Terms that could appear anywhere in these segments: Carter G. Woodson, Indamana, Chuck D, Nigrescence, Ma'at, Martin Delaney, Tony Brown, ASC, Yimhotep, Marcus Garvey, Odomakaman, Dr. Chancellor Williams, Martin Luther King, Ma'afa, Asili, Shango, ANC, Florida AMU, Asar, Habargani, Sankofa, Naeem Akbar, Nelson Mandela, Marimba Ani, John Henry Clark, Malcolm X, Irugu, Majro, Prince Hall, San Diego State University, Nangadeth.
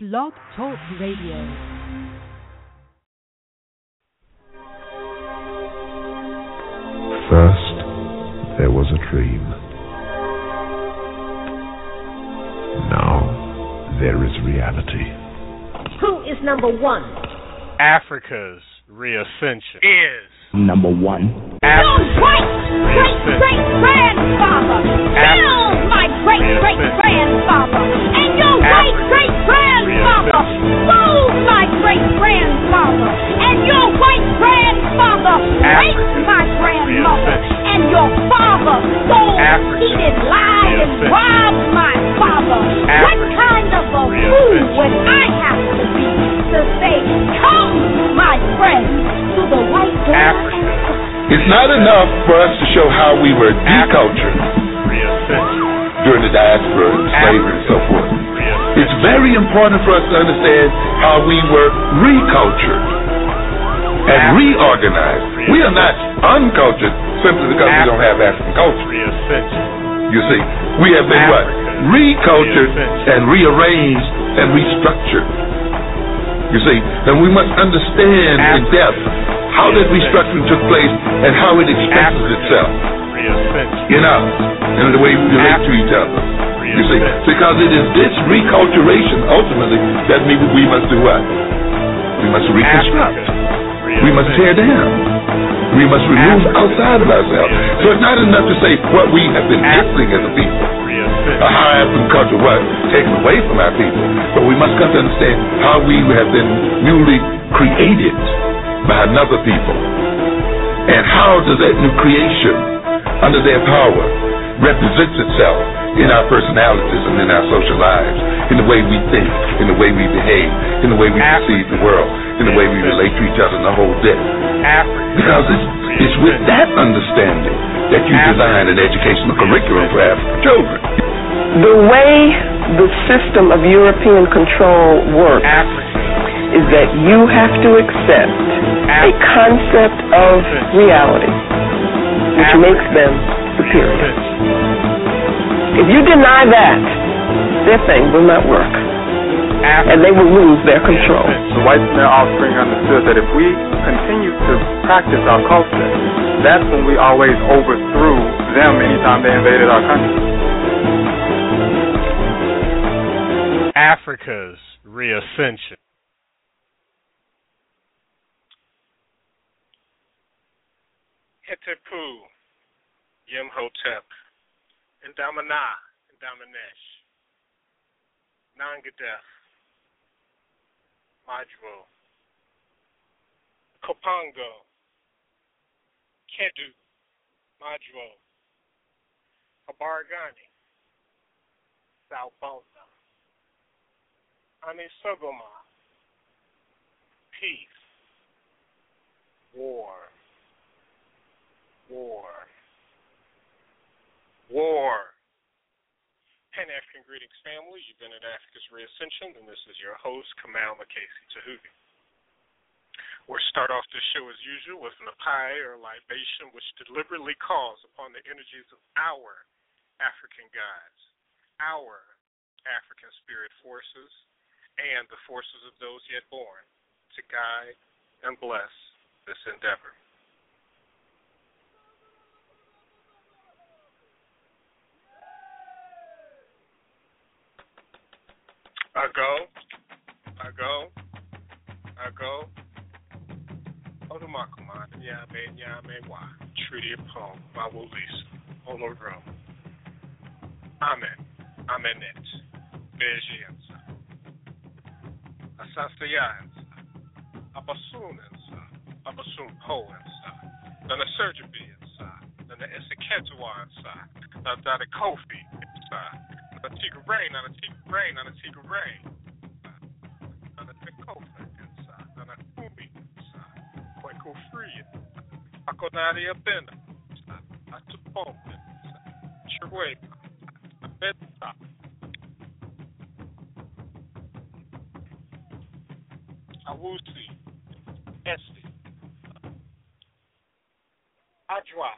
Blog Talk Radio. First, there was a dream. Now, there is reality. Who is number one? Africa's Reascension is number one. Africa's great-great-grandfather killed my great-great-grandfather, and your great-great-grandfather fooled my great-grandfather, and your great-grandfather raped my grandmother, and your father stole, cheated, lied, and robbed my father. What kind of a fool would I have to be to say, come, my friend, to the white Africa. It's not enough for us to show how we were decultured during the diaspora and slavery and so forth. It's very important for us to understand how we were recultured and reorganized. We are not uncultured simply because we don't have African culture. You see, we have been what? Recultured and rearranged and restructured. You see, and we must understand in depth how that restructuring took place and how it expresses itself in us and the way we relate to each other. You see, because it is this reculturation ultimately that we must do what? We must reconstruct. We must tear down. We must remove outside of ourselves. So it's not enough to say what we have been missing as a people, or how African culture was taken away from our people, but we must come to understand how we have been newly created by another people, and how does that new creation under their power represents itself in our personalities and in our social lives, in the way we think, in the way we behave, in the way we perceive the world, in the way we relate to each other, and the whole debt. Because it's with that understanding that you design an educational curriculum for African children. The way the system of European control works is that you have to accept a concept of reality which makes them superior. If you deny that, their thing will not work, and they will lose their control. The whites and their offspring understood that if we continue to practice our culture, that's when we always overthrew them anytime they invaded our country. Africa's Reascension. Hetepu, Yimhotep, Indamana, Indamanesh, Nangadeth, Majro, Kopango, Kedu, Majro, Habargani, Salbona, Ani Sogoma, peace, war. Pan-African greetings, family. You've been at Africa's Reascension, and this is your host, Kamau Mukasa-Tehuti. We'll start off this show as usual with an apai or libation, which deliberately calls upon the energies of our African gods, our African spirit forces, and the forces of those yet born to guide and bless this endeavor. I go. Odomakaman, Nyame, Wa, Treaty of Poem, Baba Lisa, Oloro. Amen. Bejianza. Asasianza. Abasunanza. Abasun Poanza. Then a surgery inside. Then the Esiketua inside. Then the Kofi inside. Then the Tigarain. Then the Tigarain. Then the Tekofa inside. Then the Kumi inside. Quaco Free. Akonaria Benda. Atupom inside. Chirueba. Abedta. Awusi, Esti, Ajwa,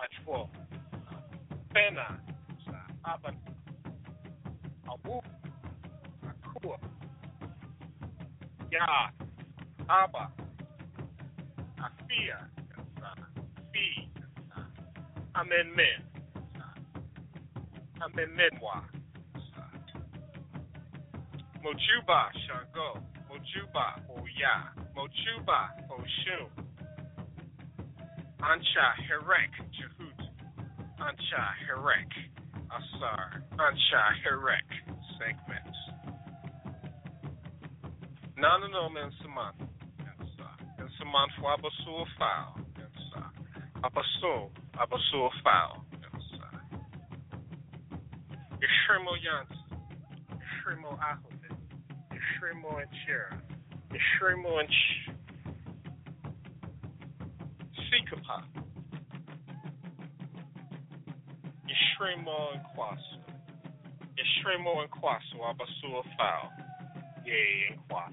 Ajwo, Pena, Aban, Awu, Aku, Sankofa, Ya, Haba, Afia, Fi, Amenmen, Amenmenwa, Mochuba, Shango, Mochuba, Oya, Mochuba, Oshun, Ancha, Herek, Jehut, Ancha, Herek, Asar, Ancha, Herek, segments. Nananom and Saman, and Saman for Abasur Fowl, and Abasur Fowl, and Ishrimo Yansen, Ishrimo Ahovet, Ishrimo and Chera, Ishrimo and Sikapa, Ishrimo and Kwasu, Ishrimo and Kwasu, Abasur Fowl, Yay and Kwasu.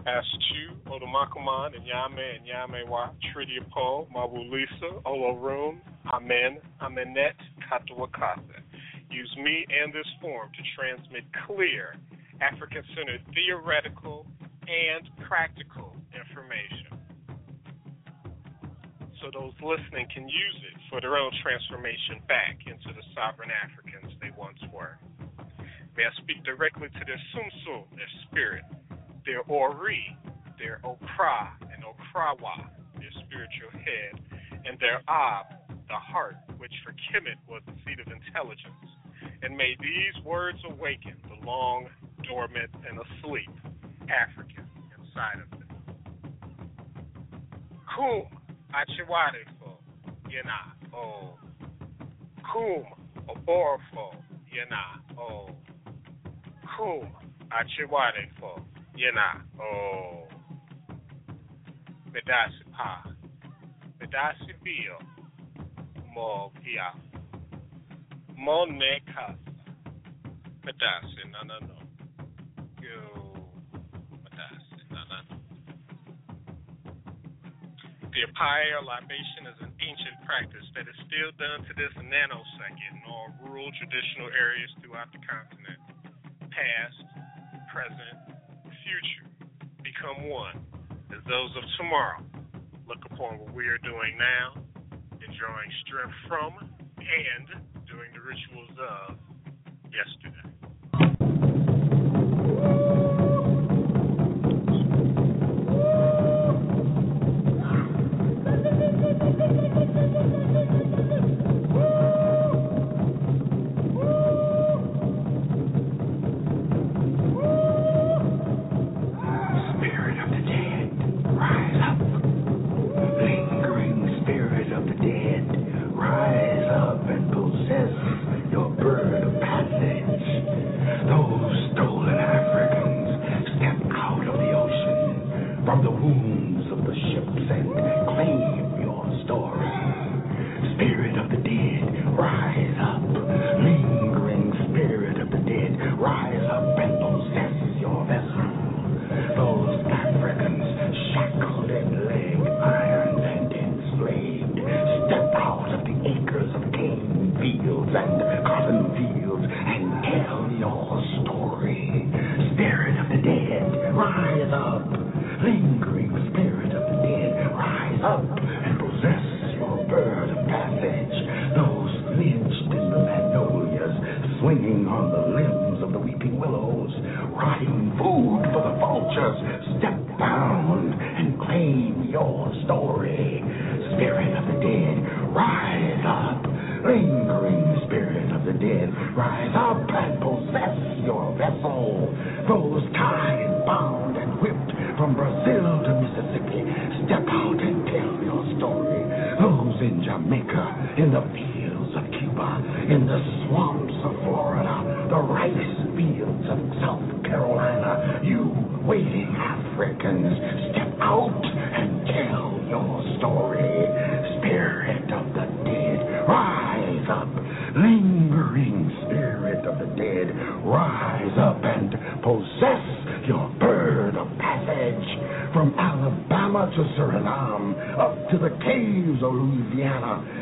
As2, Odomakaman, and Yame and Yamewa, Tritiapo, Mabulisa, Olarum, Amen, Amenet, Katawakasa. Use me and this form to transmit clear, African-centered theoretical and practical information, so those listening can use it for their own transformation back into the sovereign Africans they once were. May I speak directly to their sumsu, their spirit, their Ori, their Okra and Okrawa, their spiritual head, and their Ab, the heart, which for Kemet was the seat of intelligence. And may these words awaken the long, dormant, and asleep African inside of them. Kum Achiwarefo Yena O. Kum Oborfo Yena O. Kum Achiwarefo. Yena, oh, Medasi Pa, Medasi Bio, Mo Pia, Mo Nekas, Medasi Nanano, Yo, Medasi Nanano. The Apire libation is an ancient practice that is still done to this nanosecond in all rural traditional areas throughout the continent, past, present, future, become one as those of tomorrow look upon what we are doing now and drawing strength from and doing the rituals of yesterday.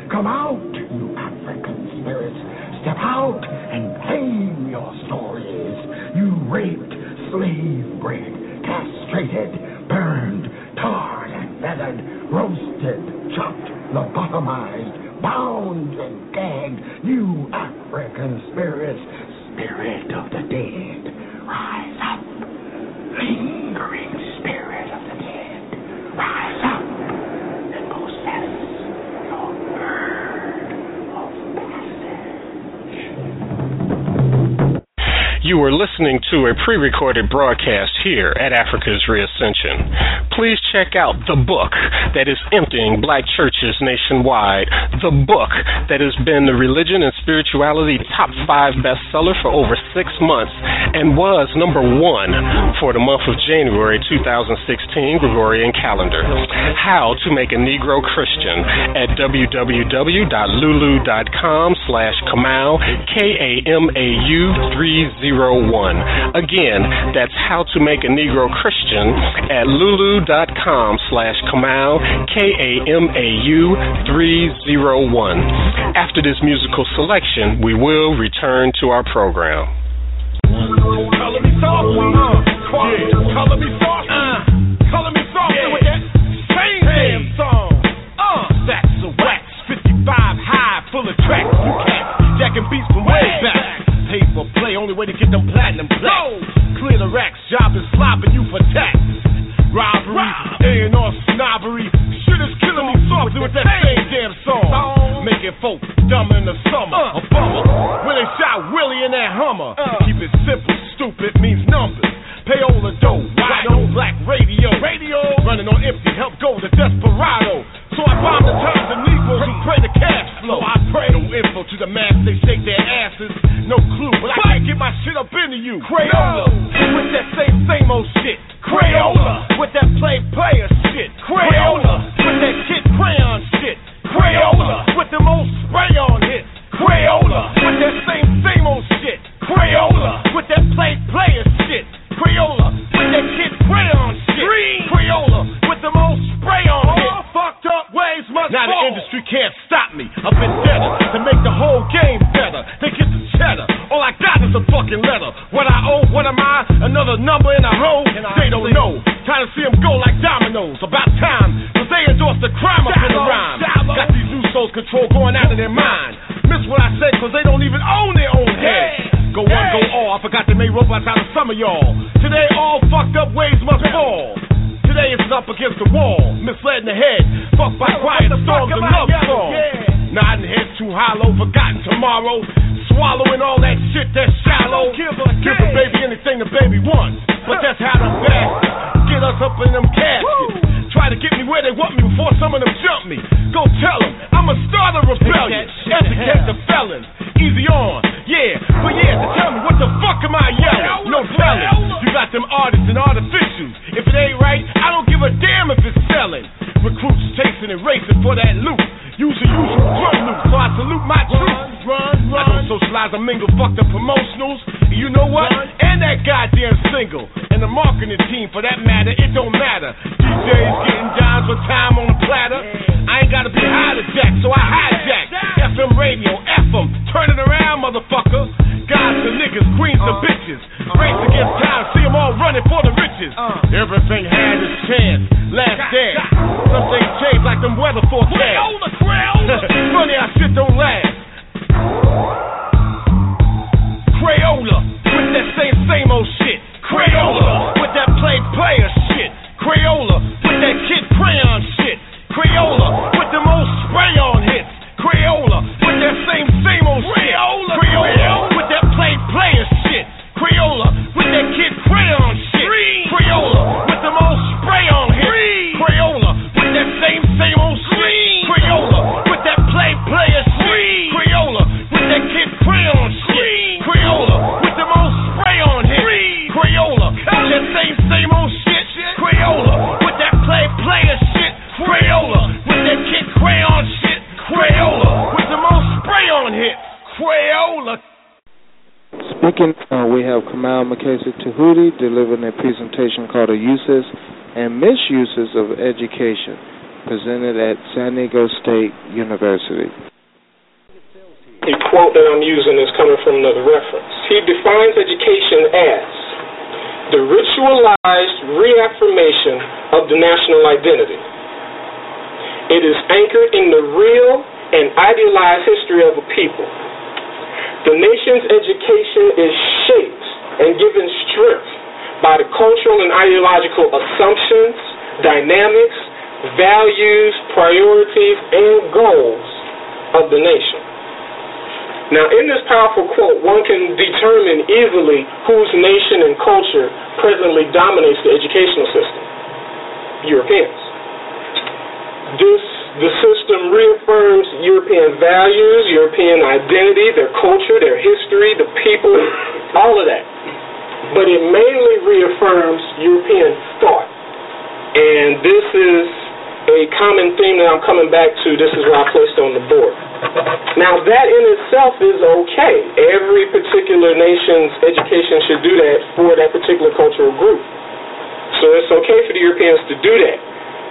Come out, you African spirits. Step out and claim your stories. You raped, slave bred, castrated, burned, tarred and feathered, roasted, chopped, lobotomized, bound and gagged. You African spirits, spirit of the dead, rise up. Lingering spirit of the dead, rise up and possess your bird of passage. You are listening to a pre-recorded broadcast here at Africa's Reascension. Please check out the book that is emptying black churches nationwide, the book that has been the Religion and Spirituality Top 5 bestseller for over 6 months and was number 1 for the month of January 2016 Gregorian calendar. How to Make a Negro Christian at www.lulu.com/Kamau, K-A-M-A-U 301. Again, that's How to Make a Negro Christian at lulu.com/Kamau, K-A-M-A-U 301. After this musical selection, we will return to our program. Color me soft, yeah. Color me soft, color me soft, yeah. With that same damn song. That's a wax, 55 high, full of tracks. You cats, jacking beats from way back. Pay for play, only way to get them platinum blacks. Clear the racks, job is slopping you for tax. Robbery, A&R snobbery. Shit is killing me softly with that same damn song. Making folk dumb in the summer, a bummer. When they shot Willie in that Hummer. Keep it simple, stupid means numbers. Payola dough, wide on black radio. Running on empty, help go to Desperado. So I bomb the times of Negroes who pray the cash flow. I pray no info to the mass, they shake their asses. No clue, but I can't get my shit up into you. Crayola, with that same old shit. Crayola, with that player shit. Crayola, with that kid crayon shit. Crayola, with them old spray-on hits. Crayola, with that same old shit. Crayola, with that player shit. Crayola, with that kid crayon shit. Crayola, with them old spray-on hits. All fucked up waves must fall. Now the industry can't stop me. I've been better to make the whole game better. They get the cheddar. All I got is a fucking letter. What I owe, what am I? Another number in a row? They don't know. Trying to see them go like dominoes. About time, cause they endorse the crime up in the rhyme. Got these new souls control going out of their mind. Miss what I said, cause they don't even own their own heads. Go one, go all. I forgot they made robots out of some of y'all. Today all fucked up waves must fall. Today it's up against the wall. Misled in the head. Fucked by quiet storms and love songs. Nodding heads too hollow. Forgotten tomorrow. Swallowing all that shit that's shallow. Give the baby anything the baby wants. But that's how them bastards get us up in them caskets. Try to get me where they want me before some of them jump me. Go tell them I'ma start a rebellion. Educate the felons. Easy on, yeah. But yeah, to tell me what the fuck am I yelling? No telling. You got them artists and artificials. If it ain't right, I don't give a damn if it's selling. Recruits chasing and racing for that loot. Use the usual drum loop. So I salute my troops. I don't socialize, I mingle. Fuck the promotionals. You know what? And that goddamn single. And the marketing team, for that matter, it don't matter. DJs getting dimes with time on the platter. I ain't gotta be high to jack, so I hijack. FM radio, FM, turn it around, motherfucker. Guys to niggas, queens to bitches. Race against time, see them all running for the riches. Everything had its chance. Last dance. Some things change like them weather forecasts. Funny how shit don't last. Crayola, with that same old shit. Crayola, with that player shit. Crayola, with that kid crayon shit. Crayola, with them old spray-on hits. Crayola, with that same old shit. Crayola, with that player shit. Crayola, with that kid crayon shit. Crayola, with them old spray-on hits. Crayola, with that same old shit. Crayola, with that player shit. Crayola, with that kid crayon shit. Crayola, with them old spray-on hits. Crayola, with that same old shit. Crayola, with that player shit. Crayola, with that kid crayon shit. Crayola, with the most spray-on hits. Crayola. Speaking, we have Kamau Mukasa-Tehuti delivering a presentation called The Uses and Misuses of Education, presented at San Diego State University. The quote that I'm using is coming from another reference. He defines education as the ritualized reaffirmation of the national identity. It is anchored in the real and idealized history of a people. The nation's education is shaped and given strength by the cultural and ideological assumptions, dynamics, values, priorities, and goals of the nation. Now, in this powerful quote, one can determine easily whose nation and culture presently dominates the educational system. Europeans. The system reaffirms European values, European identity, their culture, their history, the people, all of that. But it mainly reaffirms European thought. And this is a common theme that I'm coming back to. This is what I placed on the board. Now, that in itself is okay. Every particular nation's education should do that for that particular cultural group. So it's okay for the Europeans to do that.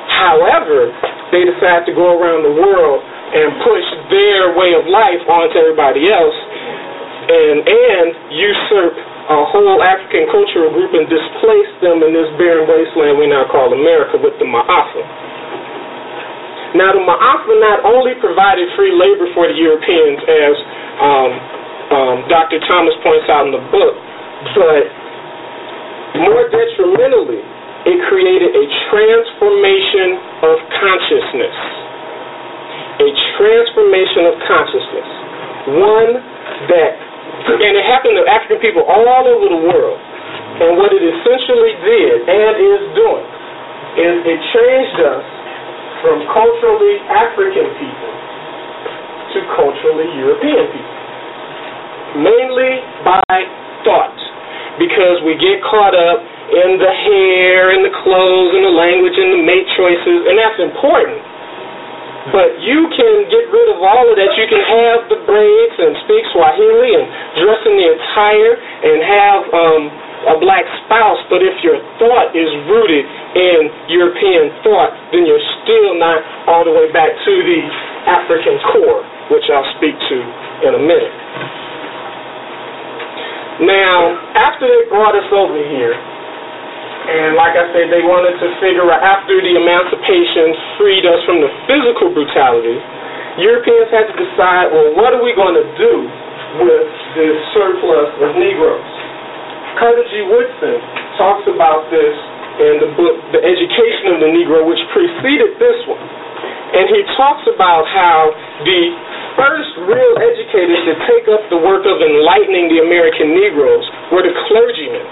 However, they decide to go around the world and push their way of life onto everybody else and usurp a whole African cultural group and displace them in this barren wasteland we now call America with the Ma'afa. Now, the Ma'afa not only provided free labor for the Europeans, as Dr. Thomas points out in the book, but more detrimentally, it created a transformation of consciousness. A transformation of consciousness. One that, and it happened to African people all over the world, and what it essentially did and is doing is it changed us from culturally African people to culturally European people, mainly by thought, because we get caught up in the hair and the clothes and the language and the mate choices, and that's important. But you can get rid of all of that. You can have the braids and speak Swahili and dress in the attire and have a black spouse, but if your thought is rooted in European thought, then you're still not all the way back to the African core, which I'll speak to in a minute. Now, after they brought us over here, and like I said, they wanted to figure out, after the emancipation freed us from the physical brutality, Europeans had to decide, well, what are we going to do with this surplus of Negroes? Carter G. Woodson talks about this in the book, The Education of the Negro, which preceded this one. And he talks about how the first real educators to take up the work of enlightening the American Negroes were the clergymen,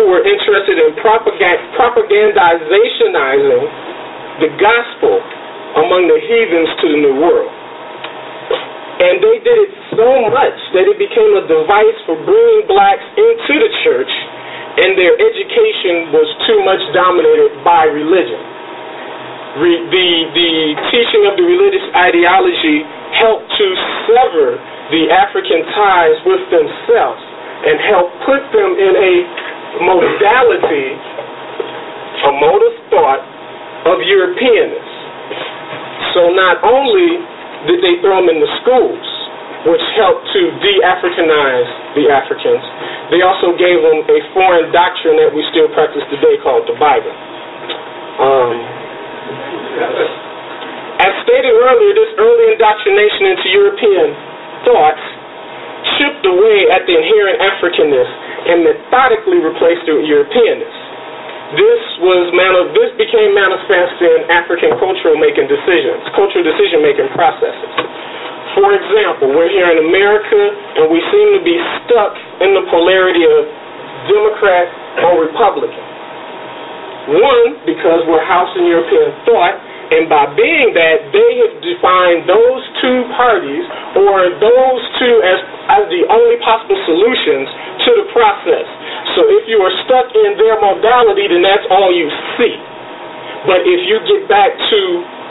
who were interested in propagandizationizing the gospel among the heathens to the New World. And they did it so much that it became a device for bringing blacks into the church, and their education was too much dominated by religion. The teaching of the religious ideology helped to sever the African ties with themselves and helped put them in a modality, a mode of thought of Europeanness. So not only did they throw them in the schools, which helped to de-Africanize the Africans, they also gave them a foreign doctrine that we still practice today called the Bible. As stated earlier, this early indoctrination into European thoughts chipped away at the inherent Africanness and methodically replaced it with Europeanness. This became manifest in African cultural decision-making processes. For example, we're here in America, and we seem to be stuck in the polarity of Democrat or Republican. One, because we're housed in European thought, and by being that, they have defined those two parties or those two as the only possible solutions to the process. So if you are stuck in their modality, then that's all you see. But if you get back to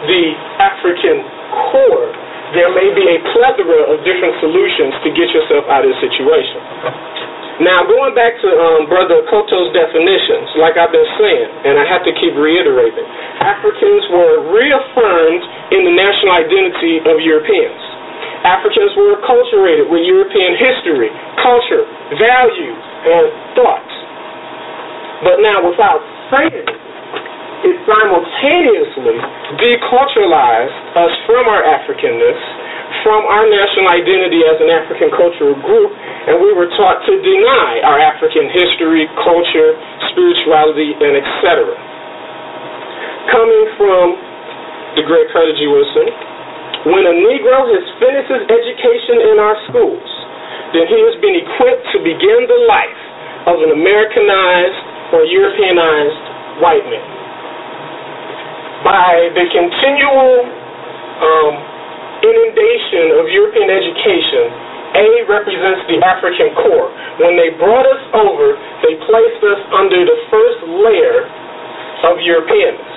the African core, there may be a plethora of different solutions to get yourself out of the situation. Now, going back to Brother Koto's definitions, like I've been saying, and I have to keep reiterating, Africans were reaffirmed in the national identity of Europeans. Africans were acculturated with European history, culture, values, and thoughts. But now, without saying it simultaneously deculturalized us from our Africanness, from our national identity as an African cultural group, and we were taught to deny our African history, culture, spirituality, and etc. Coming from the great Carter G. Woodson, when a Negro has finished his education in our schools, then he has been equipped to begin the life of an Americanized or Europeanized white man. By the continual inundation of European education, A represents the African core. When they brought us over, they placed us under the first layer of Europeanness.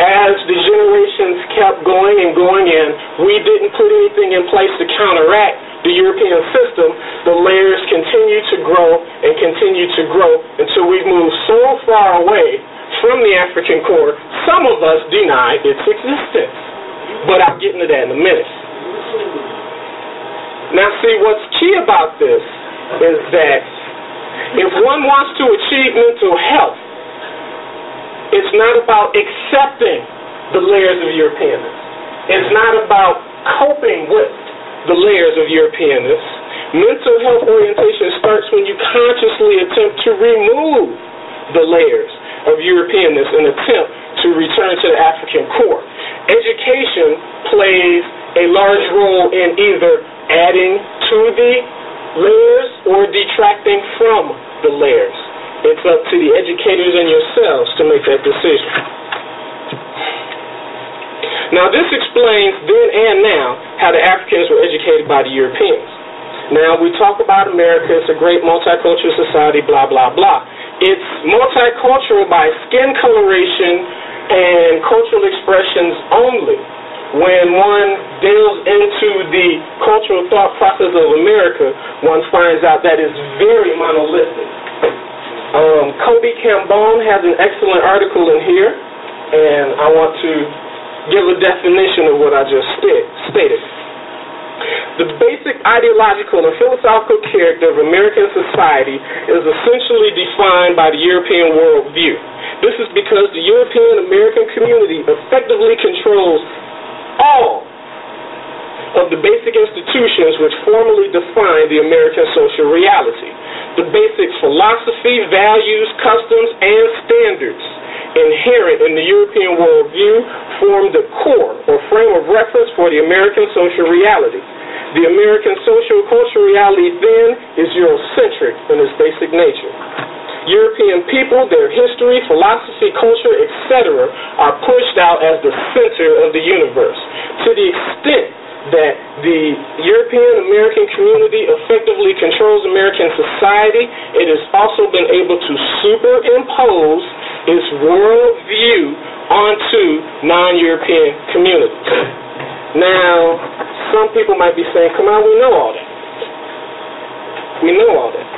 As the generations kept going and going in, we didn't put anything in place to counteract the European system. The layers continue to grow and continue to grow until we've moved so far away from the African core, some of us deny its existence. But I'll get into that in a minute. Now see, what's key about this is that if one wants to achieve mental health, it's not about accepting the layers of Europeanness. It's not about coping with the layers of Europeanness. Mental health orientation starts when you consciously attempt to remove the layers of Europeanness in an attempt to return to the African core. Education plays a large role in either adding to the layers or detracting from the layers. It's up to the educators and yourselves to make that decision. Now, this explains then and now how the Africans were educated by the Europeans. Now, we talk about America, it's a great multicultural society, blah, blah, blah. It's multicultural by skin coloration and cultural expressions only. When one delves into the cultural thought process of America, one finds out that it's very monolithic. Kobi Kambon has an excellent article in here, and I want to give a definition of what I just stated. The basic ideological and philosophical character of American society is essentially defined by the European worldview. This is because the European-American community effectively controls all of the basic institutions which formally define the American social reality. The basic philosophy, values, customs, and standards inherent in the European worldview form the core or frame of reference for the American social reality. The American social cultural reality then is Eurocentric in its basic nature. European people, their history, philosophy, culture, etc. are pushed out as the center of the universe. To the extent that the European-American community effectively controls American society, it has also been able to superimpose its worldview onto non-European communities. Now, some people might be saying, come on, we know all that. We know all that.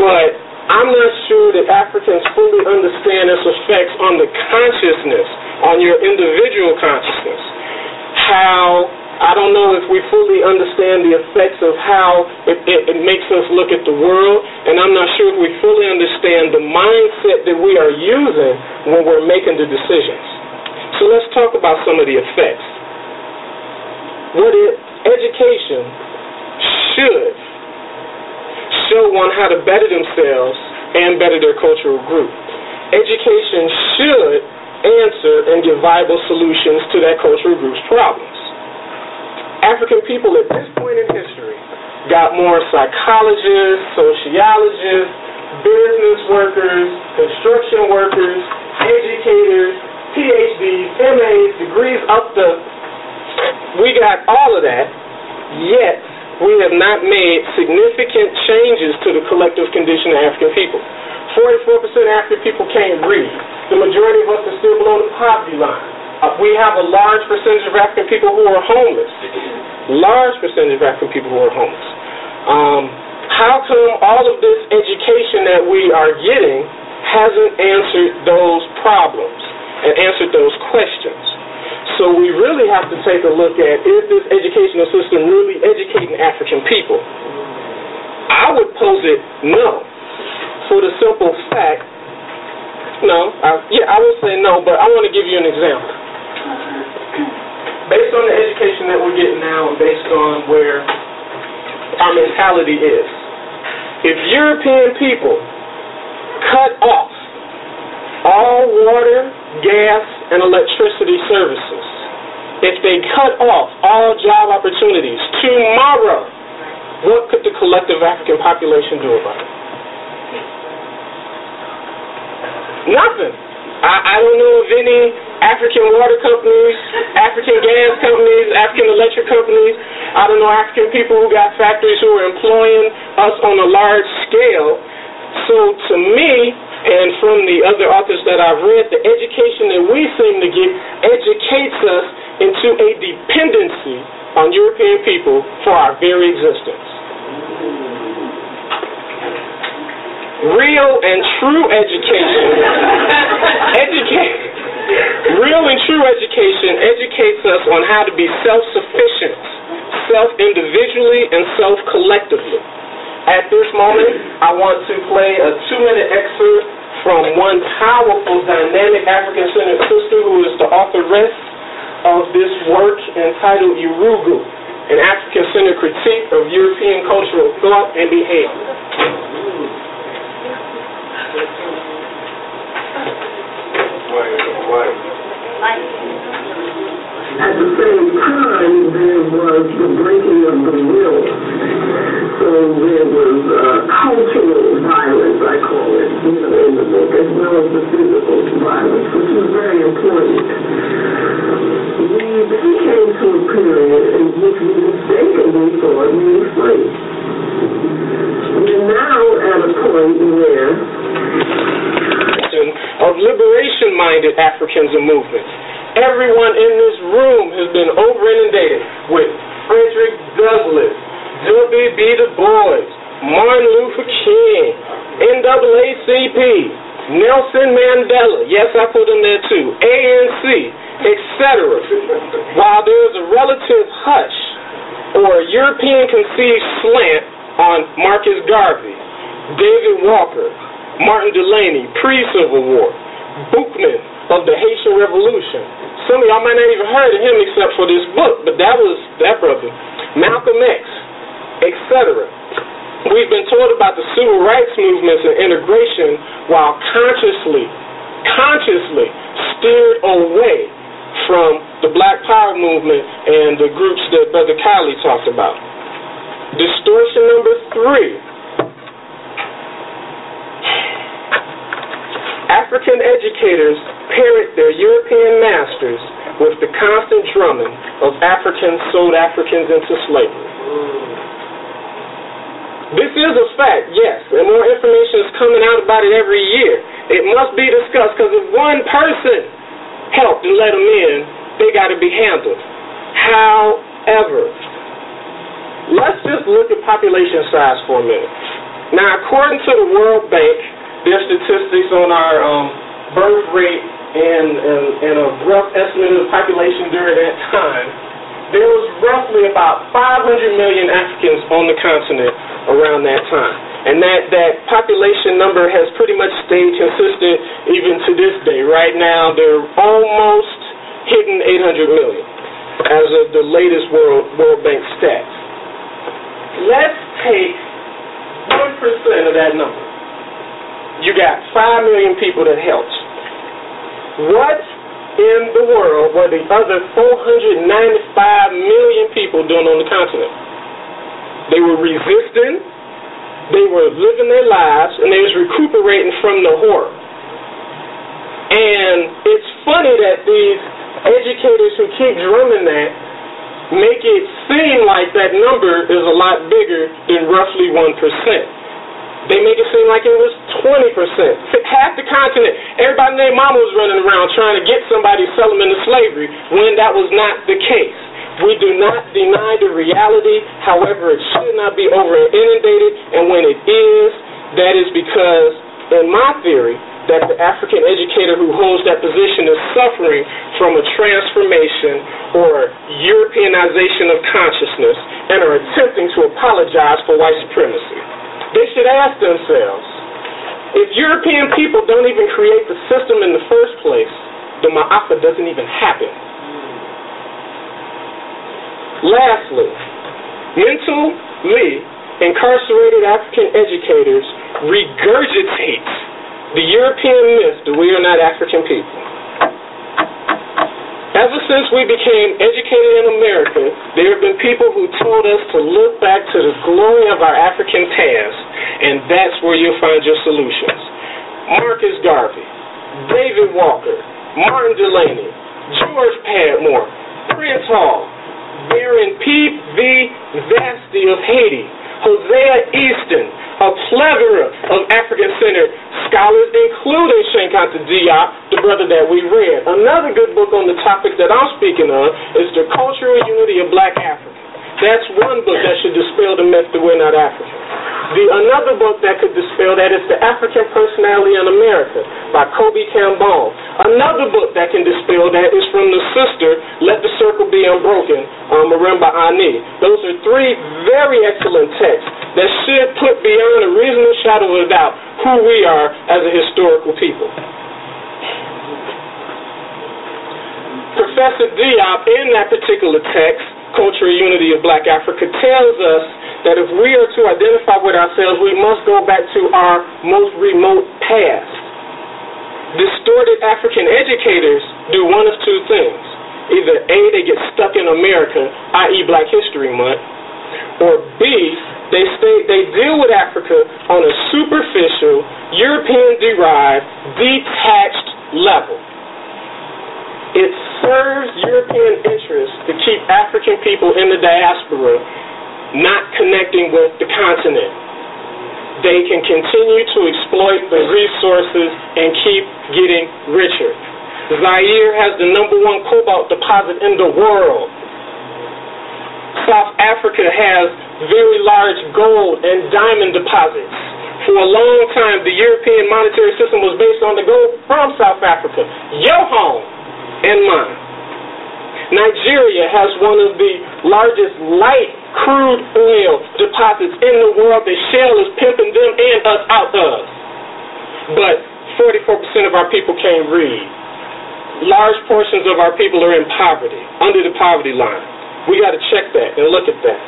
But I'm not sure that Africans fully understand its effects on the consciousness, on your individual consciousness. I don't know if we fully understand the effects of how it makes us look at the world, and I'm not sure if we fully understand the mindset that we are using when we're making the decisions. So let's talk about some of the effects. What if education should show one how to better themselves and better their cultural group. Education should answer and give viable solutions to that cultural group's problems. African people at this point in history got more psychologists, sociologists, business workers, construction workers, educators, PhDs, MAs, degrees up to... We got all of that, yet we have not made significant changes to the collective condition of African people. 44% of African people can't read. The majority of us are still below the poverty line. We have a large percentage of African people who are homeless. Large percentage of African people who are homeless. How come all of this education that we are getting hasn't answered those problems and answered those questions? So we really have to take a look at, is this educational system really educating African people? I would pose it no, for the simple fact, I will say no, but I want to give you an example. Based on the education that we're getting now and based on where our mentality is, if European people cut off all water, gas, and electricity services, if they cut off all job opportunities tomorrow, what could the collective African population do about it? Nothing. I don't know of any African water companies, African gas companies, African electric companies. I don't know African people who got factories who are employing us on a large scale. So to me, and from the other authors that I've read, the education that we seem to get educates us into a dependency on European people for our very existence. Real and true education, real and true education educates us on how to be self-sufficient, self-individually and self-collectively. At this moment, I want to play a 2-minute excerpt from one powerful, dynamic African-centered sister who is the authoress of this work entitled Irugu, an African-centered critique of European cultural thought and behavior. At the same time, there was the breaking of the will. So there was cultural violence, I call it, in the book, as well as the physical violence, which was very important. We then came to a period in which we mistakenly thought we were free. We're now at a point where of liberation-minded Africans and movements. Everyone in this room has been over-inundated with Frederick Douglass, W.B. Du Bois, Martin Luther King, NAACP, Nelson Mandela, yes, I put him there too, ANC, etc., while there is a relative hush or a European-conceived slant on Marcus Garvey, David Walker, Martin Delaney, pre-Civil War, Boukman of the Haitian Revolution. Some of y'all might not even heard of him except for this book, but that was that brother. Malcolm X, etc. We've been taught about the civil rights movements and integration while consciously steered away from the Black Power movement and the groups that Brother Kylie talked about. Distortion number 3. African educators parrot their European masters with the constant drumming of Africans sold Africans into slavery. This is a fact, yes, and more information is coming out about it every year. It must be discussed because if one person helped and let them in, they got to be handled. However, let's just look at population size for a minute. Now, according to the World Bank, their statistics on our birth rate and a rough estimate of the population during that time, there was roughly about 500 million Africans on the continent around that time. And that population number has pretty much stayed consistent even to this day. Right now, they're almost hitting 800 million as of the latest World Bank stats. Let's take 1% of that number. You got 5 million people that helped. What in the world were the other 495 million people doing on the continent? They were resisting, they were living their lives, and they was recuperating from the horror. And it's funny that these educators who keep drumming that make it seem like that number is a lot bigger than roughly 1%. They make it seem like it was 20%. Half the continent, everybody named Mama was running around trying to get somebody to sell them into slavery when that was not the case. We do not deny the reality. However, it should not be over-inundated. And when it is, that is because, in my theory, that the African educator who holds that position is suffering from a transformation or Europeanization of consciousness and are attempting to apologize for white supremacy. They should ask themselves, if European people don't even create the system in the first place, the Ma'afa doesn't even happen. Lastly, mentally incarcerated African educators regurgitate the European myth that we are not African people. Ever since we became educated in America, there have been people who told us to look back to the glory of our African past, and that's where you'll find your solutions. Marcus Garvey, David Walker, Martin Delaney, George Padmore, Prince Hall, Baron Pete V. Vasti of Haiti, Hosea Easton, a plethora of African-centered scholars, including Sankata Diop, the brother that we read. Another good book on the topic that I'm speaking of is The Cultural Unity of Black Africa. That's one book that should dispel the myth that we're not African. Another book that could dispel that is The African Personality in America by Kobi Kambon. Another book that can dispel that is from the sister, Let the Circle Be Unbroken, Marimba Ani. Those are three very excellent texts that should put beyond a reasonable shadow of a doubt who we are as a historical people. Professor Diop, in that particular text, Cultural Unity of Black Africa, tells us that if we are to identify with ourselves, we must go back to our most remote past. Distorted African educators do one of two things. Either A, they get stuck in America, i.e. Black History Month, or B, they deal with Africa on a superficial, European-derived, detached level. It serves European interests to keep African people in the diaspora not connecting with the continent. They can continue to exploit the resources and keep getting richer. Zaire has the #1 cobalt deposit in the world. South Africa has very large gold and diamond deposits. For a long time, the European monetary system was based on the gold from South Africa. Your home and mine. Nigeria has one of the largest light crude oil deposits in the world that Shell is pimping them and us out of. But 44% of our people can't read. Large portions of our people are in poverty, under the poverty line. We got to check that and look at that.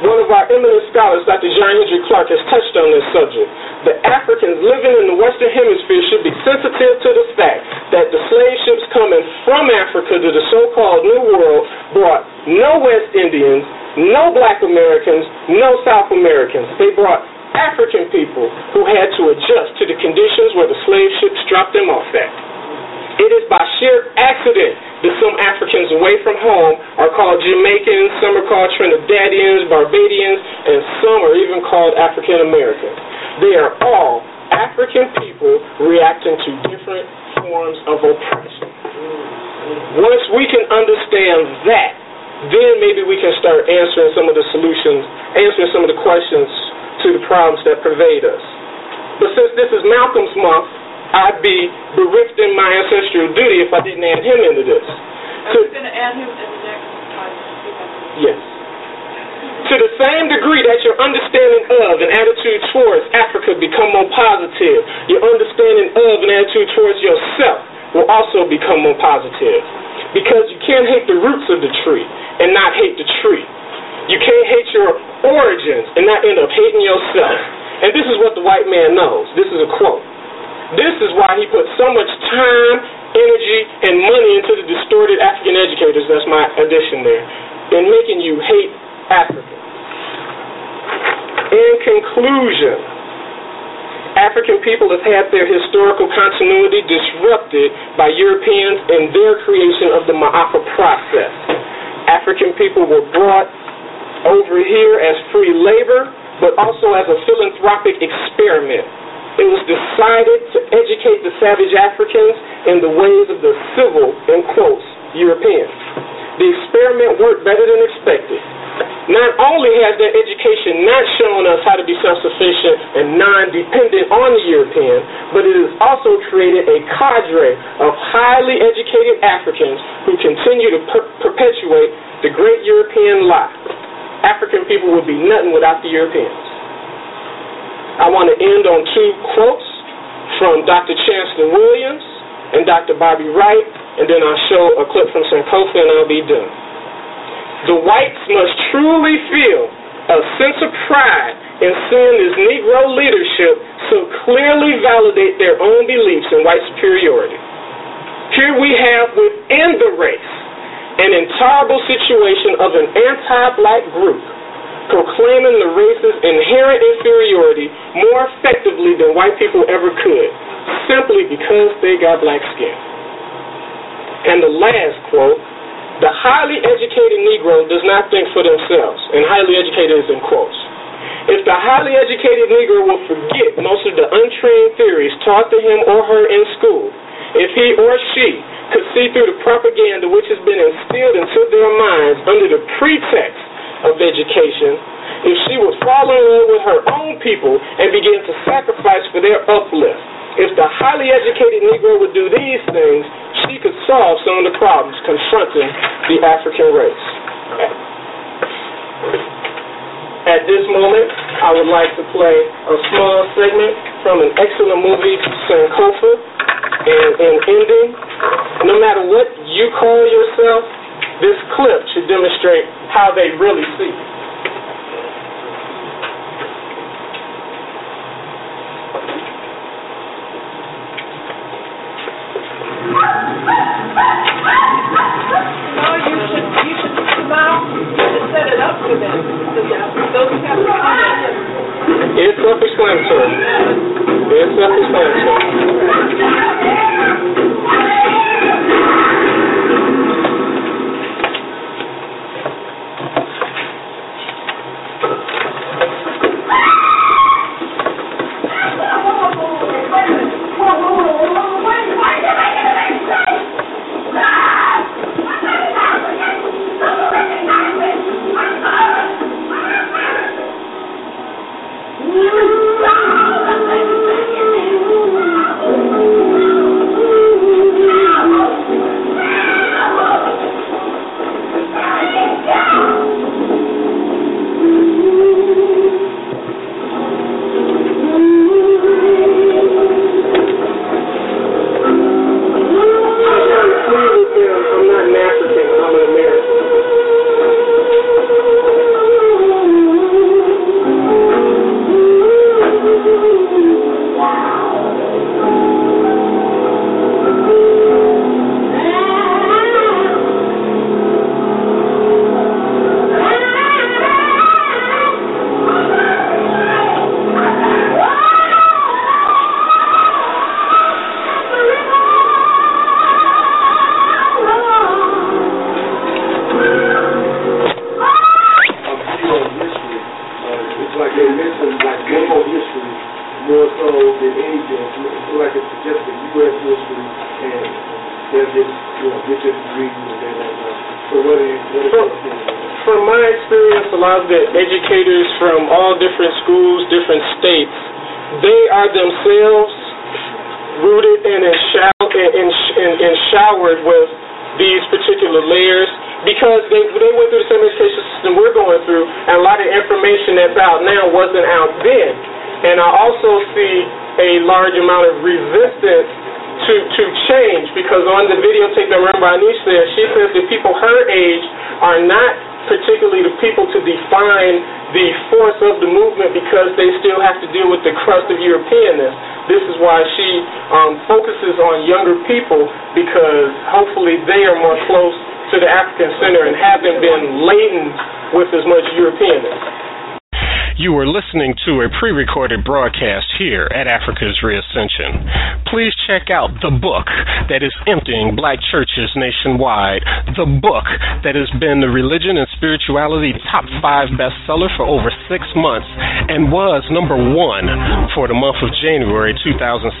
One of our eminent scholars, Dr. John Henry Clark, has touched on this subject. The Africans living in the Western Hemisphere should be sensitive to the fact that the slave ships coming from Africa to the so-called New World brought no West Indians, no Black Americans, no South Americans. They brought African people who had to adjust to the conditions where the slave ships dropped them off at. It is by sheer accident that some Africans away from home are called Jamaicans, some are called Trinidadians, Barbadians, and some are even called African Americans. They are all African people reacting to different forms of oppression. Once we can understand that, then maybe we can start answering some of the solutions, answering some of the questions to the problems that pervade us. But since this is Malcolm's month, I'd be bereft in my ancestral duty if I didn't add him into this. I was going to add him in the next slide. Yes. To the same degree that your understanding of and attitude towards Africa become more positive, your understanding of and attitude towards yourself will also become more positive. Because you can't hate the roots of the tree and not hate the tree. You can't hate your origins and not end up hating yourself. And this is what the white man knows. This is a quote. This is why he put so much time, energy, and money into the distorted African educators, that's my addition there, in making you hate Africa. In conclusion, African people have had their historical continuity disrupted by Europeans in their creation of the Ma'afa process. African people were brought over here as free labor, but also as a philanthropic experiment. It was decided to educate the savage Africans in the ways of the civil, in quotes, Europeans. The experiment worked better than expected. Not only has their education not shown us how to be self-sufficient and non-dependent on the European, but it has also created a cadre of highly educated Africans who continue to perpetuate the great European lie. African people would be nothing without the Europeans. I want to end on two quotes from Dr. Chancellor Williams and Dr. Bobby Wright, and then I'll show a clip from Sankofa and I'll be done. The whites must truly feel a sense of pride in seeing this Negro leadership so clearly validate their own beliefs in white superiority. Here we have within the race an intolerable situation of an anti-black group proclaiming the race's inherent inferiority more effectively than white people ever could, simply because they got black skin. And the last quote, the highly educated Negro does not think for themselves, and highly educated is in quotes. If the highly educated Negro will forget most of the untrained theories taught to him or her in school, if he or she could see through the propaganda which has been instilled into their minds under the pretext of education, if she would fall in love with her own people and begin to sacrifice for their uplift, if the highly educated Negro would do these things, she could solve some of the problems confronting the African race. At this moment, I would like to play a small segment from an excellent movie, Sankofa, and an ending. No matter what you call yourself, this clip should demonstrate how they really see it. You are listening to a pre-recorded broadcast here at Africa's Reascension. Please check out the book that is emptying black churches nationwide, the book that has been the Religion and Spirituality Top 5 bestseller for over 6 months and was #1 for the month of January 2016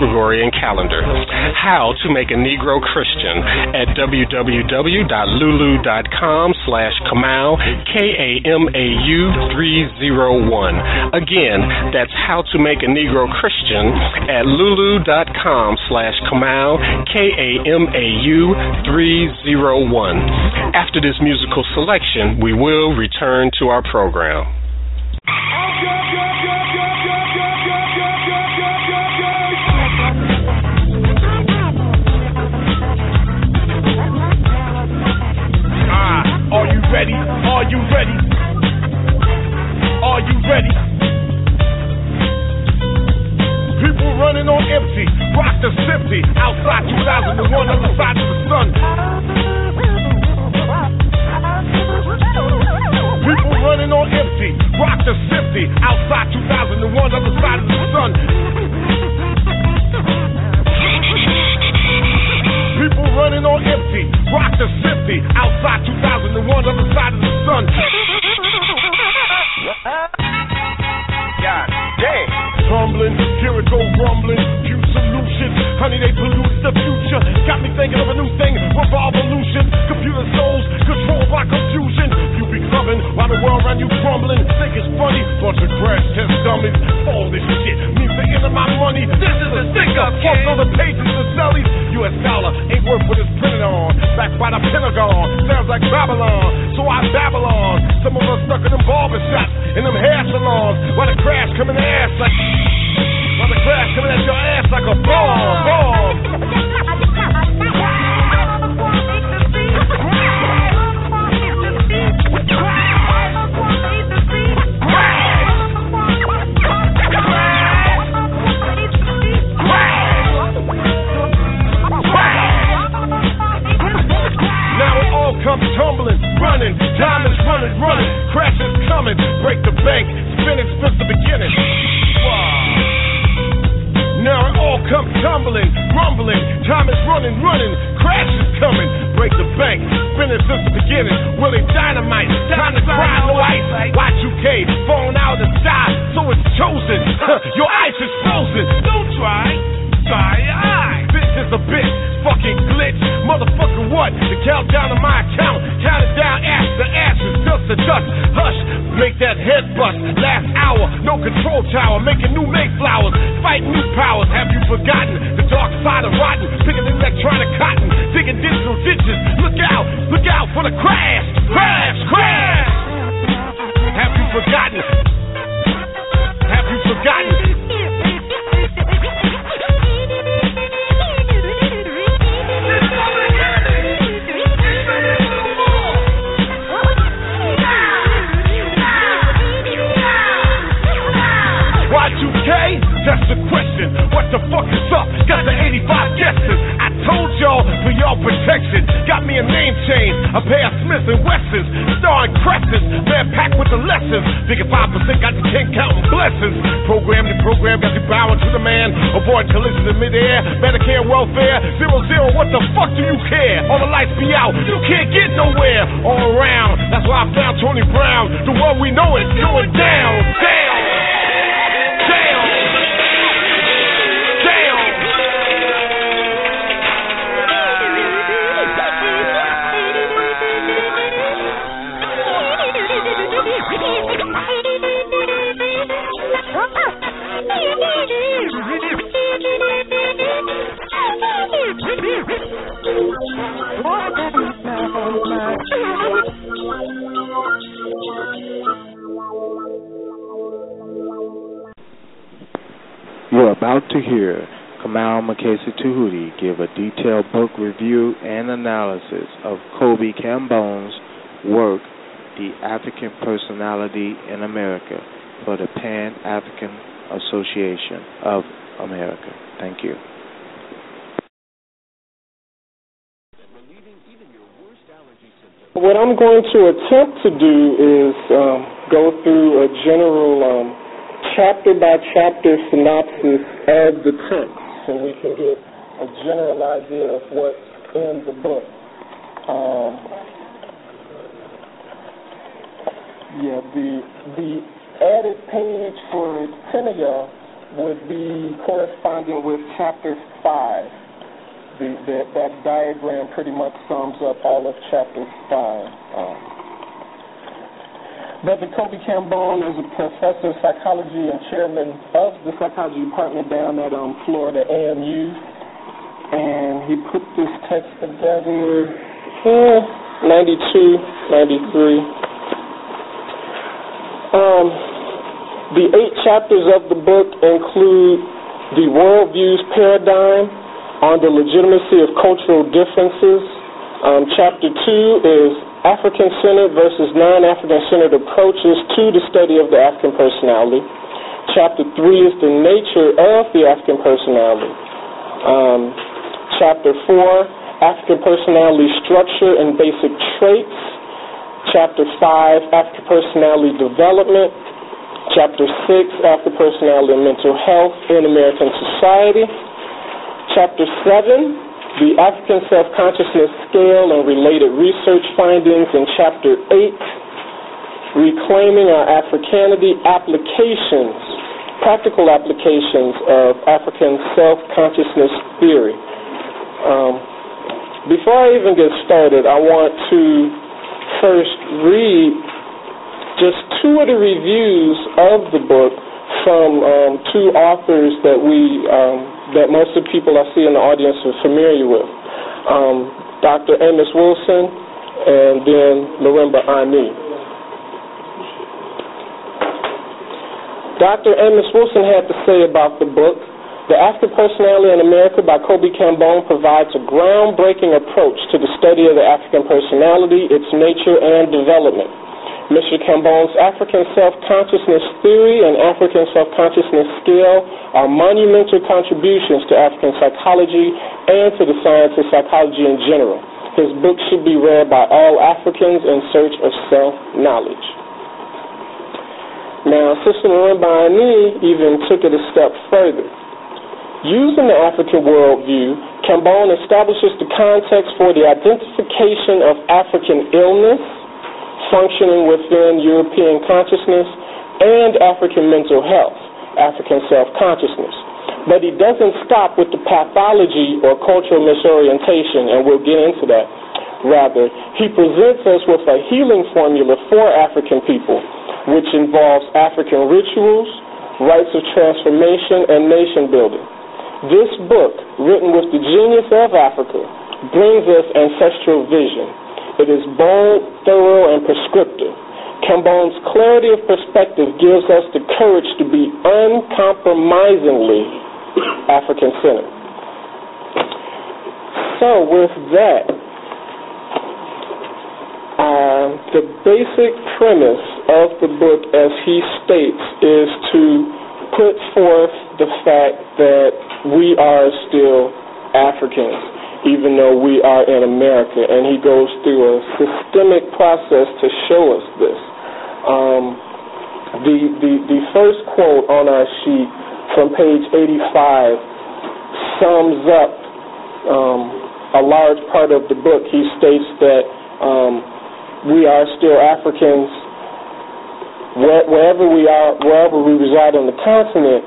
Gregorian calendar. How to Make a Negro Christian at www.lulu.com/Kamau, Kamau 301. Again, that's How to Make a Negro Christian at lulu.com/Kamau, Kamau 301. After this musical selection, we will return to our program. Are you ready? Are you ready? Are you ready? People running on empty, rock the 50, outside 2001, other side of the sun. People running on empty, rock the 50, outside 2001, other side of the sun. People running on empty, rock the 50, outside 2001, other side of the sun. God damn. Tumbling, here it go rumbling, few solutions. Honey, they pollute the future. Got me thinking of a new thing, revolution. Computer souls, controlled by confusion. You be clubbing while the world around you crumbling. Think it's funny, bunch of crash test dummies. All this shit means the end of my money. This is a stick-up, fucked on the pages of sellies. U.S. dollar ain't worth what it's printed on. Backed by the Pentagon, sounds like Babylon. So I babble on. Some of us stuck in them barber shops, in them hair salons, while the crash coming ass like, while the crash coming at your ass like a bomb. Now it all comes tumbling, running, diamonds running, running, crash is coming, break the bank, spin it since the beginning. Wow. Now it all comes tumbling, rumbling, time is running, running, crash is coming, break the bank, spin it since the beginning. Willie Dynamite, time to cry, no ice. Y2K, falling out and die, so it's chosen. Your ice is frozen. Don't try, try your eyes. This is a bitch. Fucking glitch, motherfucker what? The countdown of my account, count it down, ash to ashes, dust to dust, hush, make that head bust, last hour, no control tower, making new Mayflowers, fighting new powers, have you forgotten, the dark side of rotten, picking electronic cotton, digging digital ditches, look out for the crash, crash, crash, have you forgotten, that's the question, what the fuck is up? Got the 85 guesses, I told y'all for y'all protection. Got me a name change, a pair of Smith and Wessons, starring crescents, man packed with the lessons. Thinking 5% got the 10 counting blessings. Program to program, got you bowing to the man. Avoid collisions in midair, Medicare welfare, 0-0, what the fuck do you care? All the lights be out, you can't get nowhere. All around, that's why I found Tony Brown. The one we know is going down, down. You're about to hear Kamau Mukasa-Tehuti give a detailed book review and analysis of Kobi Kambon's work, The African Personality in America, for the Pan-African Association of America. Thank you. What I'm going to attempt to do is go through a general chapter-by-chapter synopsis of the text, so we can get a general idea of what's in the book. The added page for Tenaya would be corresponding with Chapter 5. That diagram pretty much sums up all of Chapter 5. Brother Kobi Kambon is a professor of psychology and chairman of the psychology department down at Florida AMU, and he put this text together in 92, 93. The 8 chapters of the book include the worldviews paradigm on the legitimacy of cultural differences. Chapter 2 is African-centered versus non-African-centered approaches to the study of the African personality. Chapter 3 is the nature of the African personality. Chapter 4, African personality structure and basic traits. Chapter 5, African personality development. Chapter 6, African personality and mental health in American society. Chapter 7, the African Self-Consciousness Scale and Related Research Findings in Chapter 8, Reclaiming Our Africanity, Applications, Practical Applications of African Self-Consciousness Theory. Before I even get started, I want to first read just 2 of the reviews of the book from 2 authors that that most of the people I see in the audience are familiar with, Dr. Amos Wilson and then Marimba Ani. Dr. Amos Wilson had to say about the book, "The African Personality in America by Kobi Kambon provides a groundbreaking approach to the study of the African personality, its nature, and development. Mr. Kambon's African Self-Consciousness Theory and African Self-Consciousness Scale are monumental contributions to African psychology and to the science of psychology in general. His book should be read by all Africans in search of self-knowledge." Now, Sister Marimba Ani even took it a step further. Using the African worldview, Kambon establishes the context for the identification of African illness, functioning within European consciousness, and African mental health, African self-consciousness. But he doesn't stop with the pathology or cultural misorientation, and we'll get into that. Rather, he presents us with a healing formula for African people, which involves African rituals, rites of transformation, and nation building. This book, written with the genius of Africa, brings us ancestral vision. It is bold, thorough, and prescriptive. Kambon's clarity of perspective gives us the courage to be uncompromisingly African-centered. So with that, the basic premise of the book, as he states, is to put forth the fact that we are still Africans, even though we are in America, and he goes through a systemic process to show us this. The first quote on our sheet from page 85 sums up a large part of the book. He states that we are still Africans wherever we are, wherever we reside on the continent.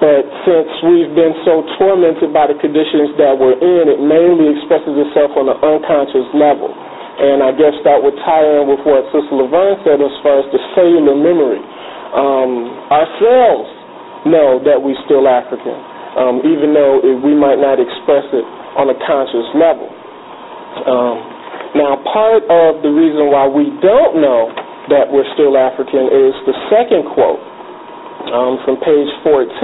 But since we've been so tormented by the conditions that we're in, it mainly expresses itself on an unconscious level. And I guess that would tie in with what Sister Laverne said as far as the cellular memory. Ourselves know that we're still African, even though we might not express it on a conscious level. Now, part of the reason why we don't know that we're still African is the second quote. From page 14,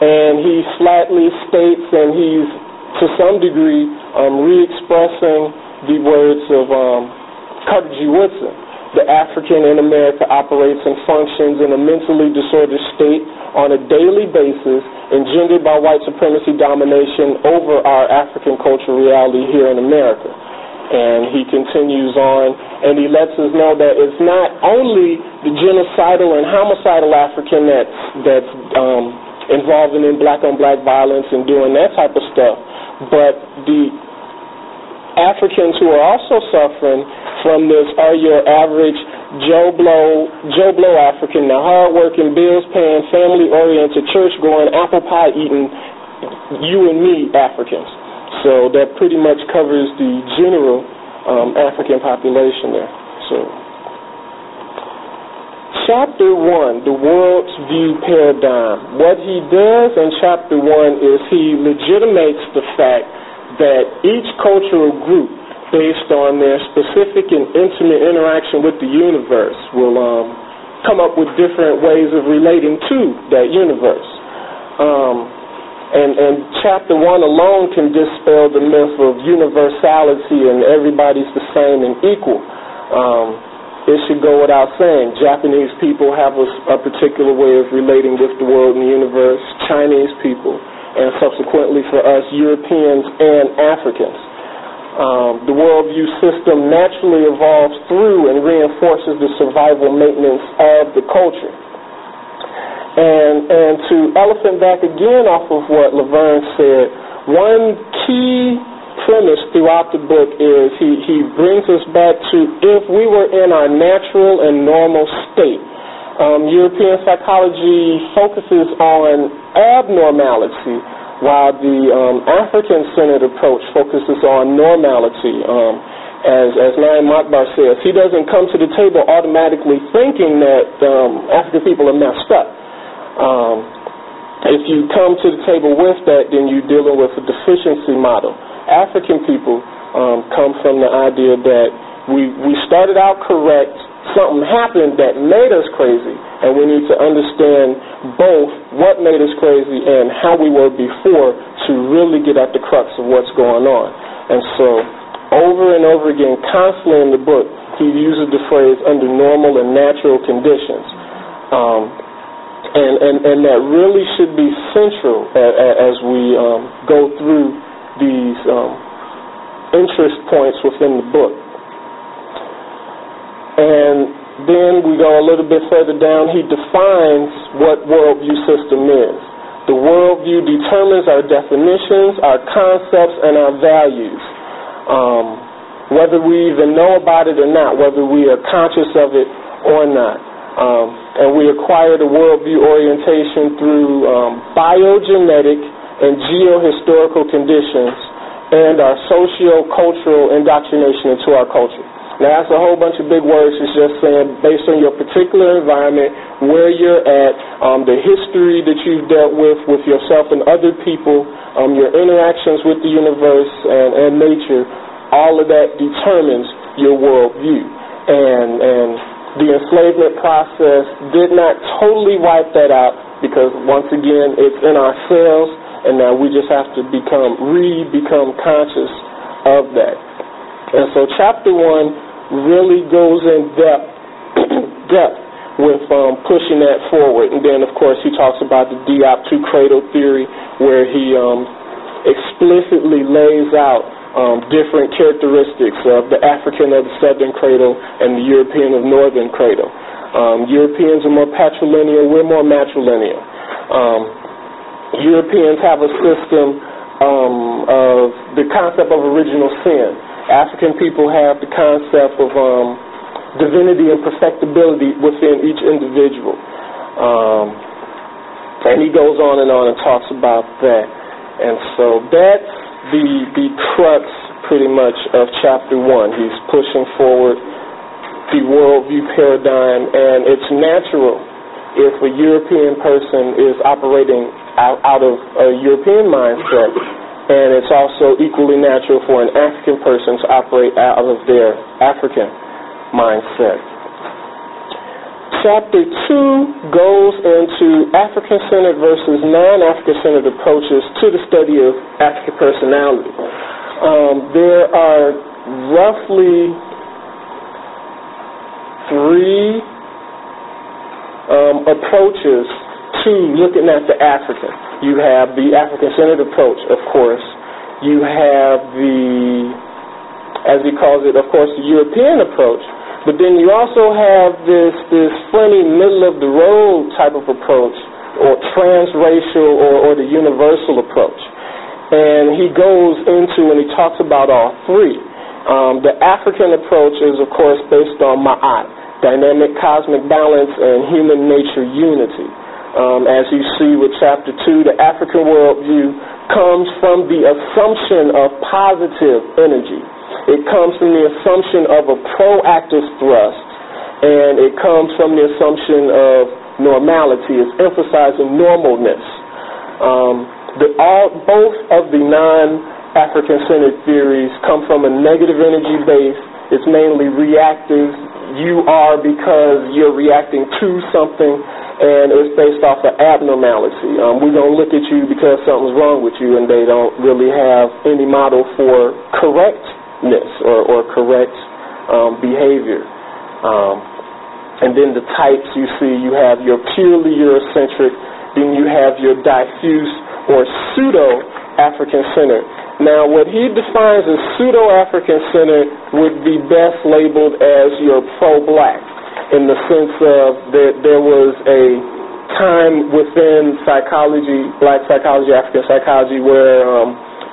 and he flatly states, and he's to some degree re-expressing the words of Carter G. Woodson, "The African in America operates and functions in a mentally disordered state on a daily basis, engendered by white supremacy domination over our African cultural reality here in America." And he continues on, and he lets us know that it's not only the genocidal and homicidal African that's involved in black-on-black violence and doing that type of stuff, but the Africans who are also suffering from this are your average Joe Blow African, the hard-working, bills-paying, family-oriented, church-going, apple pie-eating, you and me Africans. So that pretty much covers the general African population there. So, Chapter 1, the world's view paradigm. What he does in Chapter 1 is he legitimates the fact that each cultural group, based on their specific and intimate interaction with the universe, will come up with different ways of relating to that universe. And Chapter 1 alone can dispel the myth of universality and everybody's the same and equal. It should go without saying. Japanese people have a particular way of relating with the world and the universe, Chinese people, and subsequently for us, Europeans and Africans. The worldview system naturally evolves through and reinforces the survival maintenance of the culture. And to elephant back again off of what Laverne said, one key premise throughout the book is he brings us back to if we were in our natural and normal state. European psychology focuses on abnormality, while the African-centered approach focuses on normality. As Naeem Akbar says, he doesn't come to the table automatically thinking that African people are messed up. If you come to the table with that, then you're dealing with a deficiency model. African people come from the idea that we started out correct, something happened that made us crazy, and we need to understand both what made us crazy and how we were before to really get at the crux of what's going on. And so over and over again, constantly in the book, he uses the phrase under normal and natural conditions. And that really should be central as we go through these interest points within the book. And then we go a little bit further down. He defines what worldview system is. The worldview determines our definitions, our concepts, and our values. Whether we even know about it or not, whether we are conscious of it or not. And we acquired a worldview orientation through biogenetic and geohistorical conditions and our socio-cultural indoctrination into our culture. Now, that's a whole bunch of big words. It's just saying based on your particular environment, where you're at, the history that you've dealt with yourself and other people, your interactions with the universe and nature, all of that determines your worldview. And the enslavement process did not totally wipe that out because, once again, it's in our cells, and now we just have to become conscious of that. And so Chapter 1 really goes in depth with pushing that forward. And then, of course, he talks about the Diop-2 cradle theory, where he explicitly lays out different characteristics of the African of the Southern cradle and the European of Northern cradle. Europeans are more patrilineal, we're more matrilineal. Europeans have a system of the concept of original sin. African people have the concept of divinity and perfectibility within each individual. And he goes on and talks about that. And so that's the crux, pretty much, of Chapter 1. He's pushing forward the worldview paradigm, and it's natural if a European person is operating out of a European mindset, and it's also equally natural for an African person to operate out of their African mindset. Chapter 2 goes into African-centered versus non-African-centered approaches to the study of African personality. There are roughly three approaches to looking at the African. You have the African-centered approach, of course. You have the as he calls it, of course, the European approach. But then you also have this funny middle-of-the-road type of approach, or transracial or the universal approach. And he goes into and he talks about all three. The African approach is, of course, based on Ma'at, dynamic cosmic balance and human nature unity. As you see with Chapter 2, the African worldview comes from the assumption of positive energy. It comes from the assumption of a proactive thrust, and it comes from the assumption of normality. It's emphasizing normalness. Both of the non-African-centered theories come from a negative energy base. It's mainly reactive. You are because you're reacting to something, and it's based off of abnormality. We're going to look at you because something's wrong with you, and they don't really have any model for correctness or correct behavior. And then the types you see, you have your purely Eurocentric, then you have your diffuse or pseudo-African-centered. Now, what he defines as pseudo-African-centered would be best labeled as your pro-black, in the sense of there was a time within psychology, black psychology, African psychology, where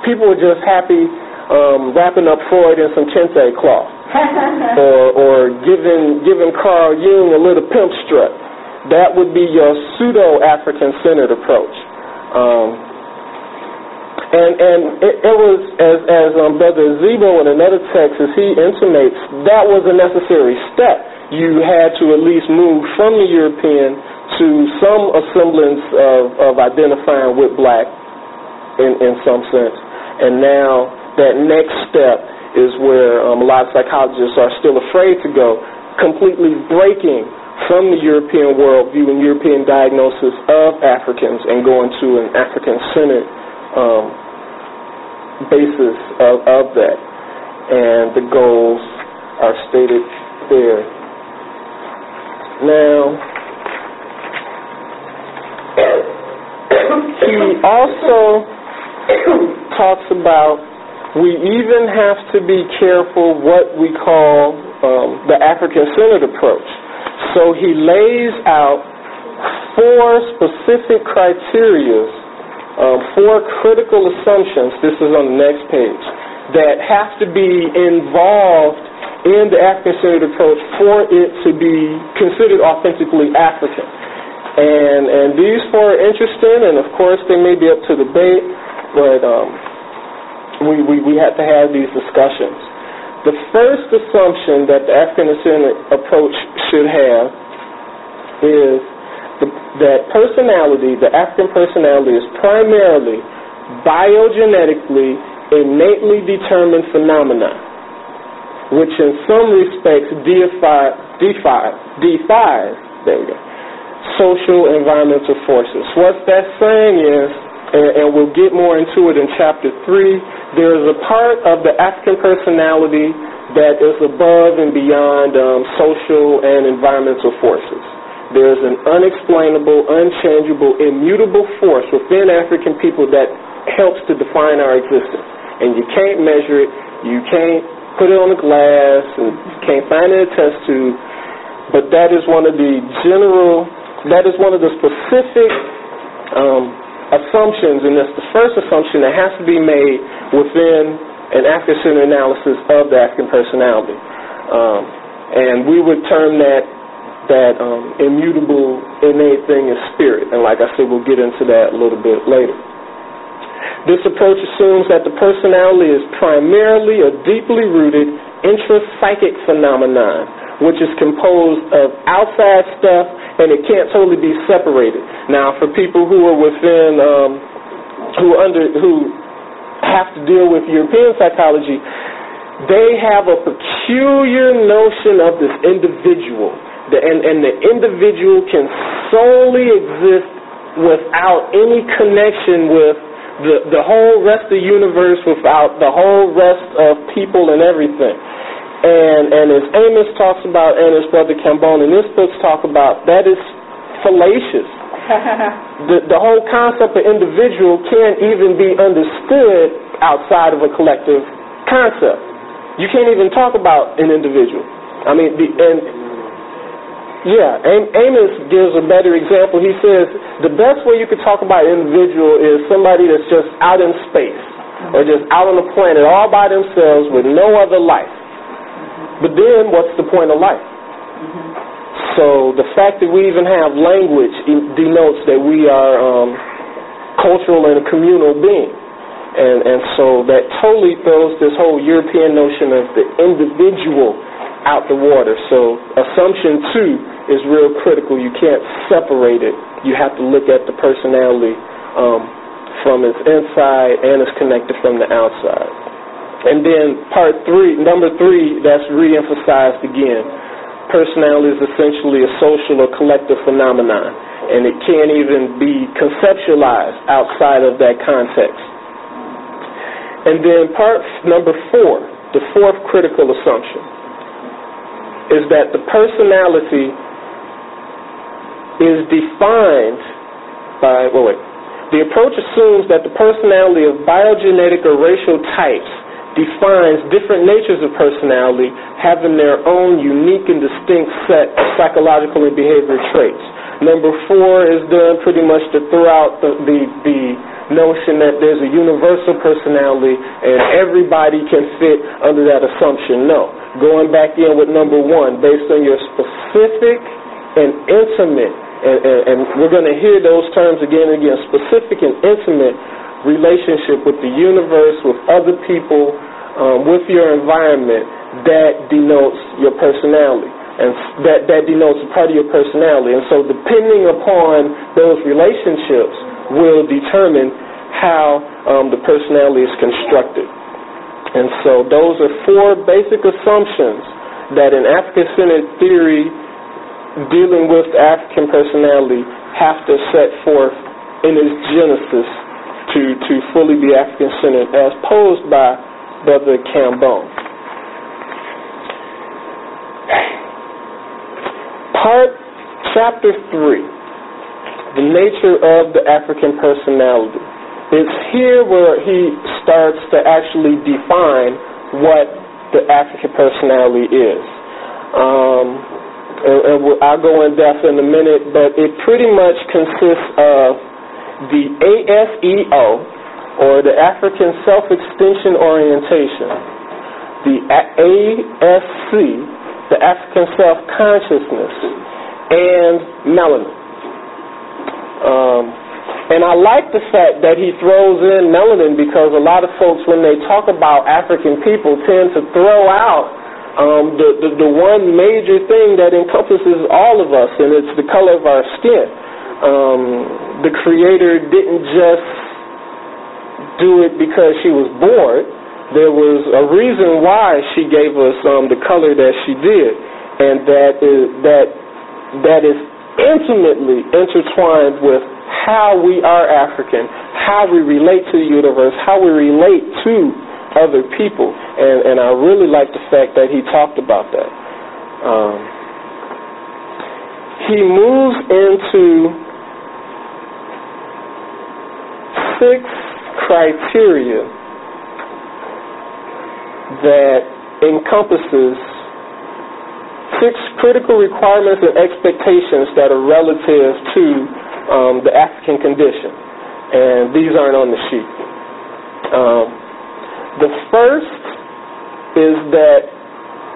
people were just happy wrapping up Freud in some kente cloth or giving Carl Jung a little pimp strut. That would be your pseudo-African-centered approach. And it was, as Brother Zebo in another text, as he intimates, that was a necessary step. You had to at least move from the European to some semblance of identifying with black in some sense. And now that next step is where a lot of psychologists are still afraid to go, completely breaking from the European worldview and European diagnosis of Africans and going to an African-centered basis of that. And the goals are stated there. Now, he also talks about we even have to be careful what we call the African-centered approach. So he lays out four specific criteria, four critical assumptions, this is on the next page, that have to be involved in the African-centered approach for it to be considered authentically African. And these four are interesting, and of course they may be up to debate, but we have to have these discussions. The first assumption that the African-centered approach should have is that personality, the African personality, is primarily biogenetically, innately determined phenomena, which in some respects defies social environmental forces. What that's saying is, and we'll get more into it in Chapter 3, there is a part of the African personality that is above and beyond social and environmental forces. There is an unexplainable, unchangeable, immutable force within African people that helps to define our existence. And you can't measure it, you can't put it on the glass, and you can't find it in a test tube, but that is one of the specific assumptions, and that's the first assumption that has to be made within an African-centered analysis of the African personality. And we would term that immutable innate thing is spirit, and like I said, we'll get into that a little bit later. This approach assumes that the personality is primarily a deeply rooted intrapsychic phenomenon, which is composed of outside stuff, and it can't totally be separated. Now, for people who are within, who have to deal with European psychology, they have a peculiar notion of this individual. And the individual can solely exist without any connection with the whole rest of the universe, without the whole rest of people and everything. And as Amos talks about, and as Brother Kambon in his books talk about, that is fallacious. The whole concept of individual can't even be understood outside of a collective concept. You can't even talk about an individual. I mean, Amos gives a better example. He says the best way you could talk about an individual is somebody that's just out in space or just out on the planet all by themselves with no other life. But then what's the point of life? So the fact that we even have language denotes that we are cultural and communal beings. And so that totally throws this whole European notion of the individual out the water. So assumption two is real critical. You can't separate it. You have to look at the personality from its inside and its connected from the outside. And then number three, that's reemphasized again. Personality is essentially a social or collective phenomenon, and it can't even be conceptualized outside of that context. And then number four, the fourth critical assumption, is that the personality is defined by, the approach assumes that the personality of biogenetic or racial types defines different natures of personality having their own unique and distinct set of psychological and behavioral traits. Number four is done pretty much to throw out the notion that there's a universal personality and everybody can fit under that assumption. No. Going back in with number one, based on your specific and intimate, and we're going to hear those terms again and again, specific and intimate relationship with the universe, with other people, with your environment, that denotes your personality. And that denotes a part of your personality. And so depending upon those relationships, will determine how the personality is constructed. And so those are four basic assumptions that in African-centered theory dealing with African personality have to set forth in its genesis to fully be African-centered as posed by Brother Kambon. Chapter 3. The nature of the African personality. It's here where he starts to actually define what the African personality is. And I'll go in depth in a minute, but it pretty much consists of the ASEO, or the African Self-Extension Orientation, the ASC, the African Self-Consciousness, and melanin. And I like the fact that he throws in melanin, because a lot of folks, when they talk about African people, tend to throw out the one major thing that encompasses all of us, and it's the color of our skin. The Creator didn't just do it because she was bored. There was a reason why she gave us the color that she did, and that is intimately intertwined with how we are African, how we relate to the universe, how we relate to other people. And I really like the fact that he talked about that. He moves into 6 criteria that encompasses 6 critical requirements and expectations that are relative to the African condition. And these aren't on the sheet. The first is that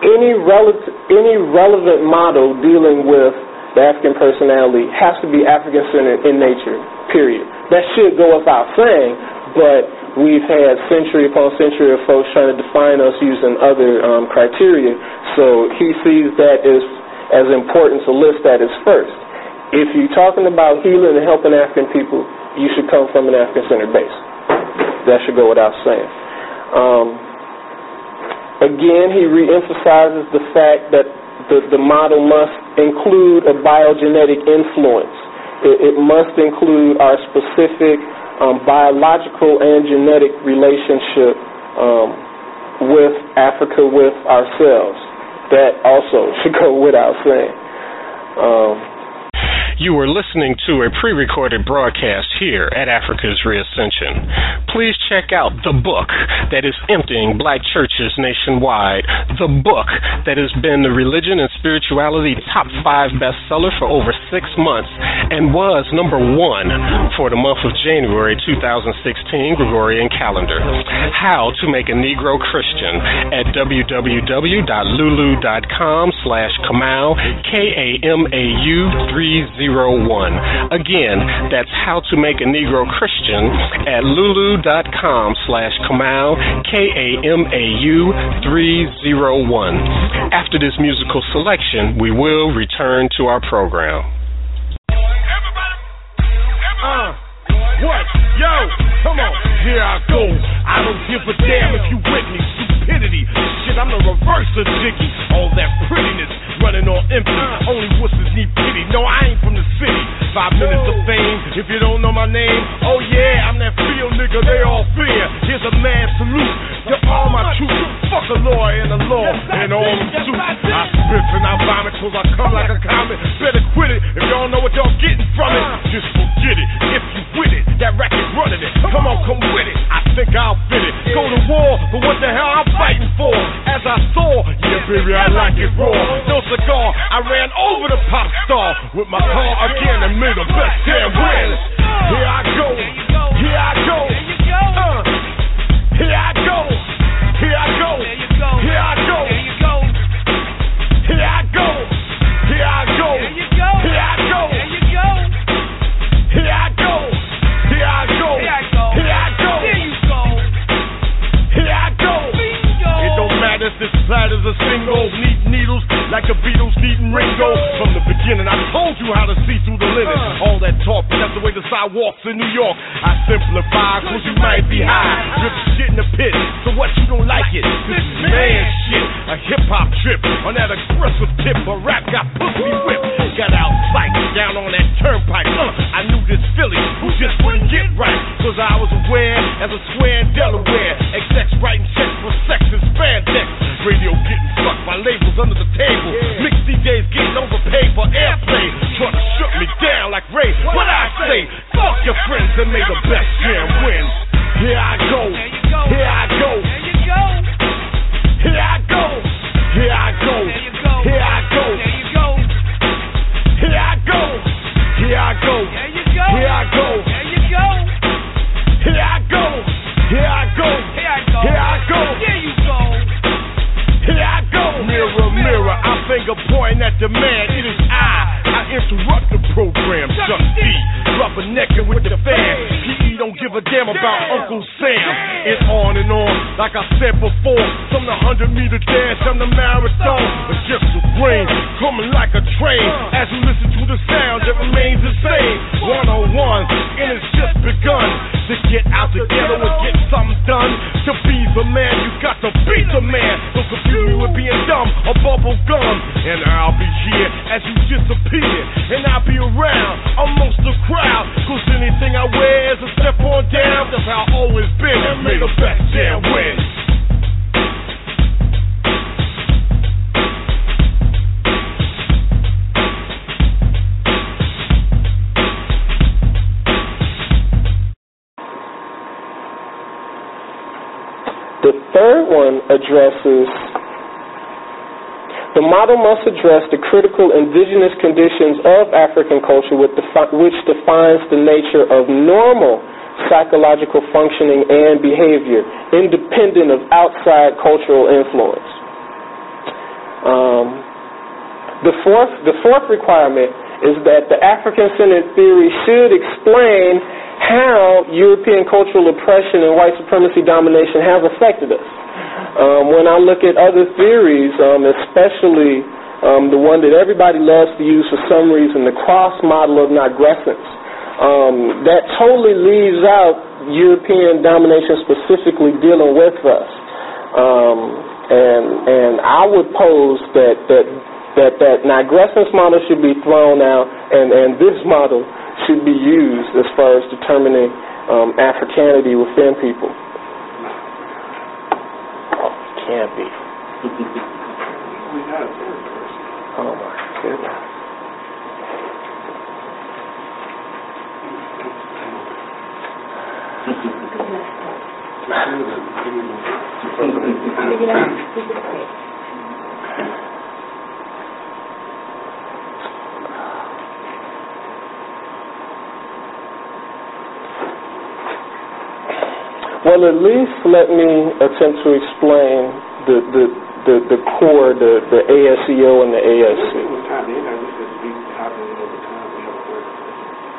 any relevant model dealing with the African personality has to be African-centered in nature, period. That should go without saying, but we've had century upon century of folks trying to define us using other criteria, so he sees that as important to list that as first. If you're talking about healing and helping African people, you should come from an African-centered base. That should go without saying. Again, he reemphasizes the fact that the model must include a biogenetic influence. It must include our specific biological and genetic relationship with Africa, with ourselves. That also should go without saying. You are listening to a pre-recorded broadcast here at Africa's Reascension. please check out the book that is emptying black churches nationwide, the book that has been the Religion and Spirituality Top 5 bestseller for over 6 months and was number 1 for the month of January 2016 Gregorian calendar, How to Make a Negro Christian, at www.lulu.com/Kamau 301. Again, that's How to Make a Negro Christian at lulu.com/Kamau 301. After this musical selection, we will return to our program. What? Yo, come on. Here I go. I don't give a damn if you with me. Stupidity. Shit, I'm the reverse of Jiggy. All that prettiness running on empty. Only wussies need pity. No, I ain't from the city. 5 minutes of fame if you don't know my name. Oh, yeah, I'm that field nigga they all fear. Here's a mad salute to all my troops. Fuck a lawyer and the law and all them suits. I spit and I vomit till I come like a comet. Better quit it if y'all know what y'all getting from it. Just forget it if you with it. That racket running it. Come on, come with it. I think I'll fit it. Go to war, but what the hell I'm fighting for? As I saw, yeah, baby, I like it raw. No cigar, I ran over the pop star with my car again and made the best damn win. Here I go, here I go, here I go, here I go, here I go, here I go, here I go, here I go, here I go, here I go, here I go, here I go, here I go. It don't matter if this platter's a single, need needles like the Beatles needing Ringo. From the beginning, I told you how to see through the linen. All that talk, that's the way the sidewalks in New York. I simplify, cause you might be high. Rip shit in the pit, so what you don't like it? This is man shit, a hip-hop trip on that aggressive tip. A rap got pussy whipped. Got out psych, down on that turnpike. I knew this Philly who just wouldn't get right, cause I was aware as a square in Delaware. Execs writing checks for sex and spandex. Radio getting fucked by labels under the table. Mix DJs getting overpaid for airplay. Trying to shut me down like Ray. What I say? Fuck your friends and may the best jam win. Here I go, here I go, here I go, here I go, here I go, here I go, here I go, here I go, here I go, here I go, here I go, here I go. Mirror, mirror, I finger pointing at the man. It is I interrupt the program. Chuck D, rubber necking with the fan. P.E. don't give a damn about Uncle Sam. It's on and on, like I said before. Some the 100-meter dash, some the marathon. A gift of rain, coming like a train. As you listen to the sound, it remains the same. 101, and it's just begun. To get out the ghetto and get something done. To be the man, you got to be the man. Don't confuse me with being dumb or bubble gum. And I'll be here as you disappear. And I'll be around amongst the crowd, cause anything I wear is a step on down. That's how I always been, and made the best damn win. The third one addresses the model must address the critical indigenous conditions of African culture, which defines the nature of normal psychological functioning and behavior, independent of outside cultural influence. The fourth requirement is that the African-centered theory should explain how European cultural oppression and white supremacy domination has affected us. When I look at other theories, especially the one that everybody loves to use for some reason, the cross model of nigrescence, that totally leaves out European domination specifically dealing with us. And I would pose that nigrescence model should be thrown out, and this model should be used as far as determining Africanity within people. Can't be. Oh my goodness. Well, at least let me attempt to explain the core, the ASEO and the ASC.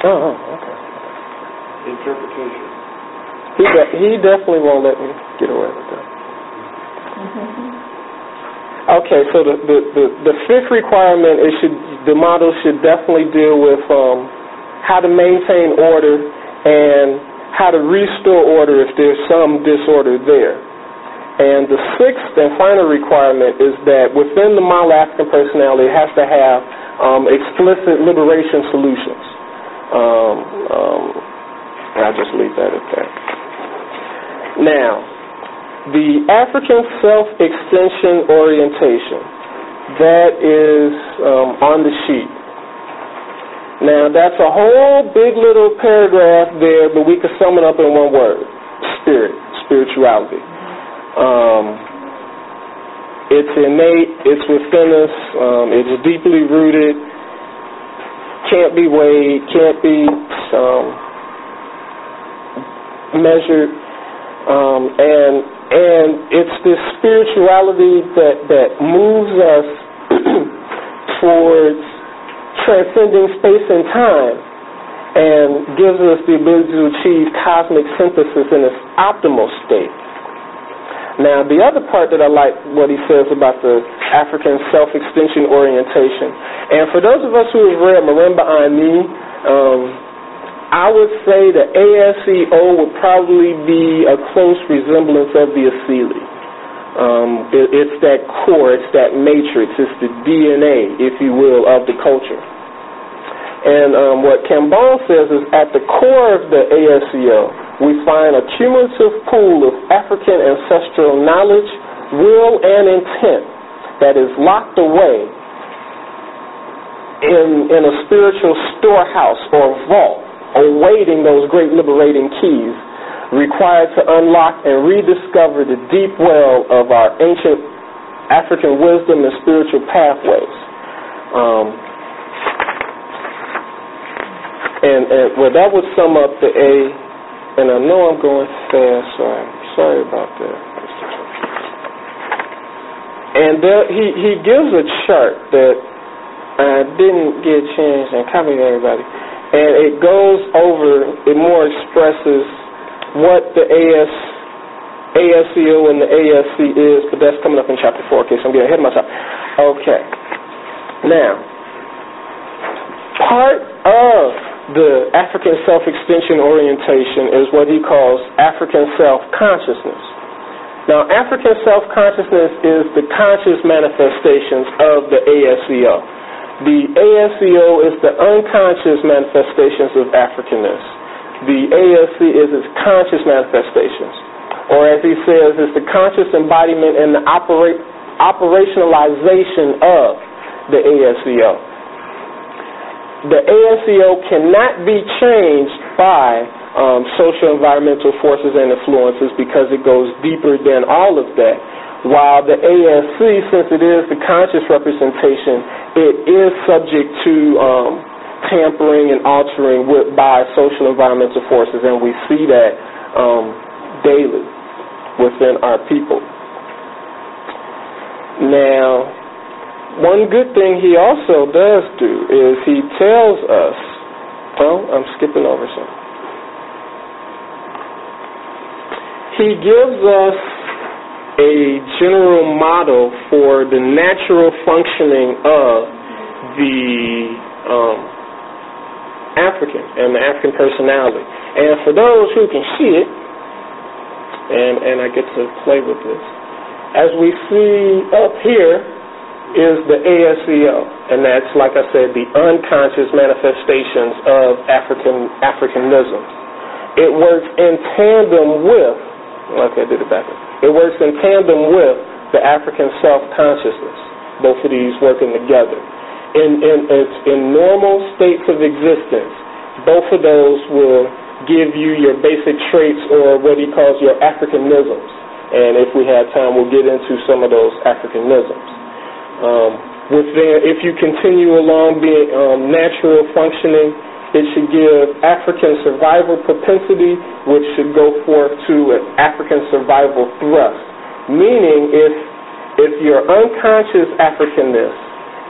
Oh, okay. Interpretation. He definitely won't let me get away with that. Okay, so the fifth requirement is the model should definitely deal with how to maintain order and how to restore order if there's some disorder there. And the sixth and final requirement is that within the model African personality, it has to have explicit liberation solutions. I'll just leave that at that. Now, the African self-extension orientation, that is on the sheet. Now, that's a whole big little paragraph there, but we could sum it up in one word: spirit, spirituality. It's innate, it's within us, it's deeply rooted, can't be weighed, can't be measured, and it's this spirituality that moves us towards transcending space and time and gives us the ability to achieve cosmic synthesis in its optimal state. Now, the other part that I like what he says about the African self-extension orientation, and for those of us who have read Marimba Ani, I would say the ASEO would probably be a close resemblance of the Asili. It's that core, it's that matrix, it's the DNA, if you will, of the culture. And what Kambon says is at the core of the ASEO, we find a cumulative pool of African ancestral knowledge, will, and intent that is locked away in a spiritual storehouse or vault, awaiting those great liberating keys required to unlock and rediscover the deep well of our ancient African wisdom and spiritual pathways. Well, that would sum up the A, and I know I'm going fast, so I'm sorry about that. And there, he gives a chart that I didn't get a chance, and copied everybody, and it goes over, it more expresses what the ASEO and the ASC is, but that's coming up in Chapter 4. Okay, so I'm getting ahead of myself. Okay. Now, part of the African self-extension orientation is what he calls African self-consciousness. Now, African self-consciousness is the conscious manifestations of the ASEO. The ASEO is the unconscious manifestations of Africanness. The ASC is its conscious manifestations, or as he says, it's the conscious embodiment and the operationalization of the ASEO. The ASEO cannot be changed by social environmental forces and influences because it goes deeper than all of that, while the ASC, since it is the conscious representation, it is subject to tampering and altering with by social environmental forces, and we see that daily within our people. Now, one good thing he also does do is he tells us, oh, I'm skipping over some. He gives us a general model for the natural functioning of the African and the African personality. And for those who can see it, and I get to play with this, as we see up here is the ASEO, and that's, like I said, the unconscious manifestations of Africanism. It works in tandem with, okay, I did it backwards. It works in tandem with the African self-consciousness, both of these working together. In normal states of existence, both of those will give you your basic traits or what he calls your Africanisms. And if we have time, we'll get into some of those Africanisms. If you continue along being natural functioning, it should give African survival propensity, which should go forth to an African survival thrust. Meaning, if your unconscious Africanness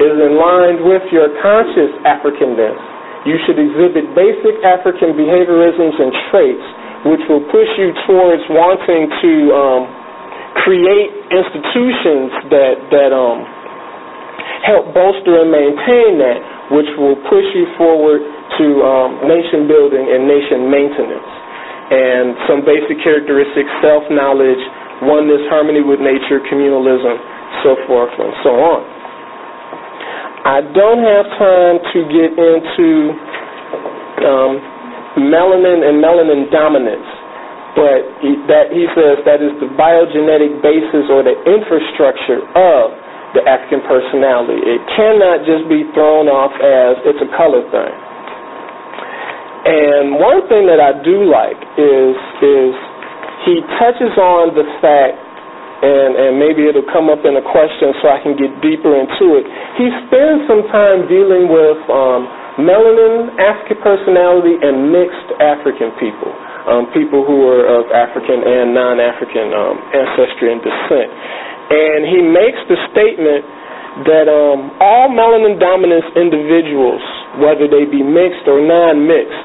is in line with your conscious Africanness, you should exhibit basic African behaviorisms and traits, which will push you towards wanting to create institutions that help bolster and maintain that, which will push you forward to nation building and nation maintenance. And some basic characteristics: self-knowledge, oneness, harmony with nature, communalism, so forth and so on. I don't have time to get into melanin and melanin dominance, but he says that is the biogenetic basis or the infrastructure of the African personality. It cannot just be thrown off as it's a color thing. And one thing that I do like is he touches on the fact, and maybe it'll come up in a question so I can get deeper into it. He spends some time dealing with melanin African personality and mixed African people, people who are of African and non-African ancestry and descent. And he makes the statement that all melanin-dominant individuals, whether they be mixed or non-mixed,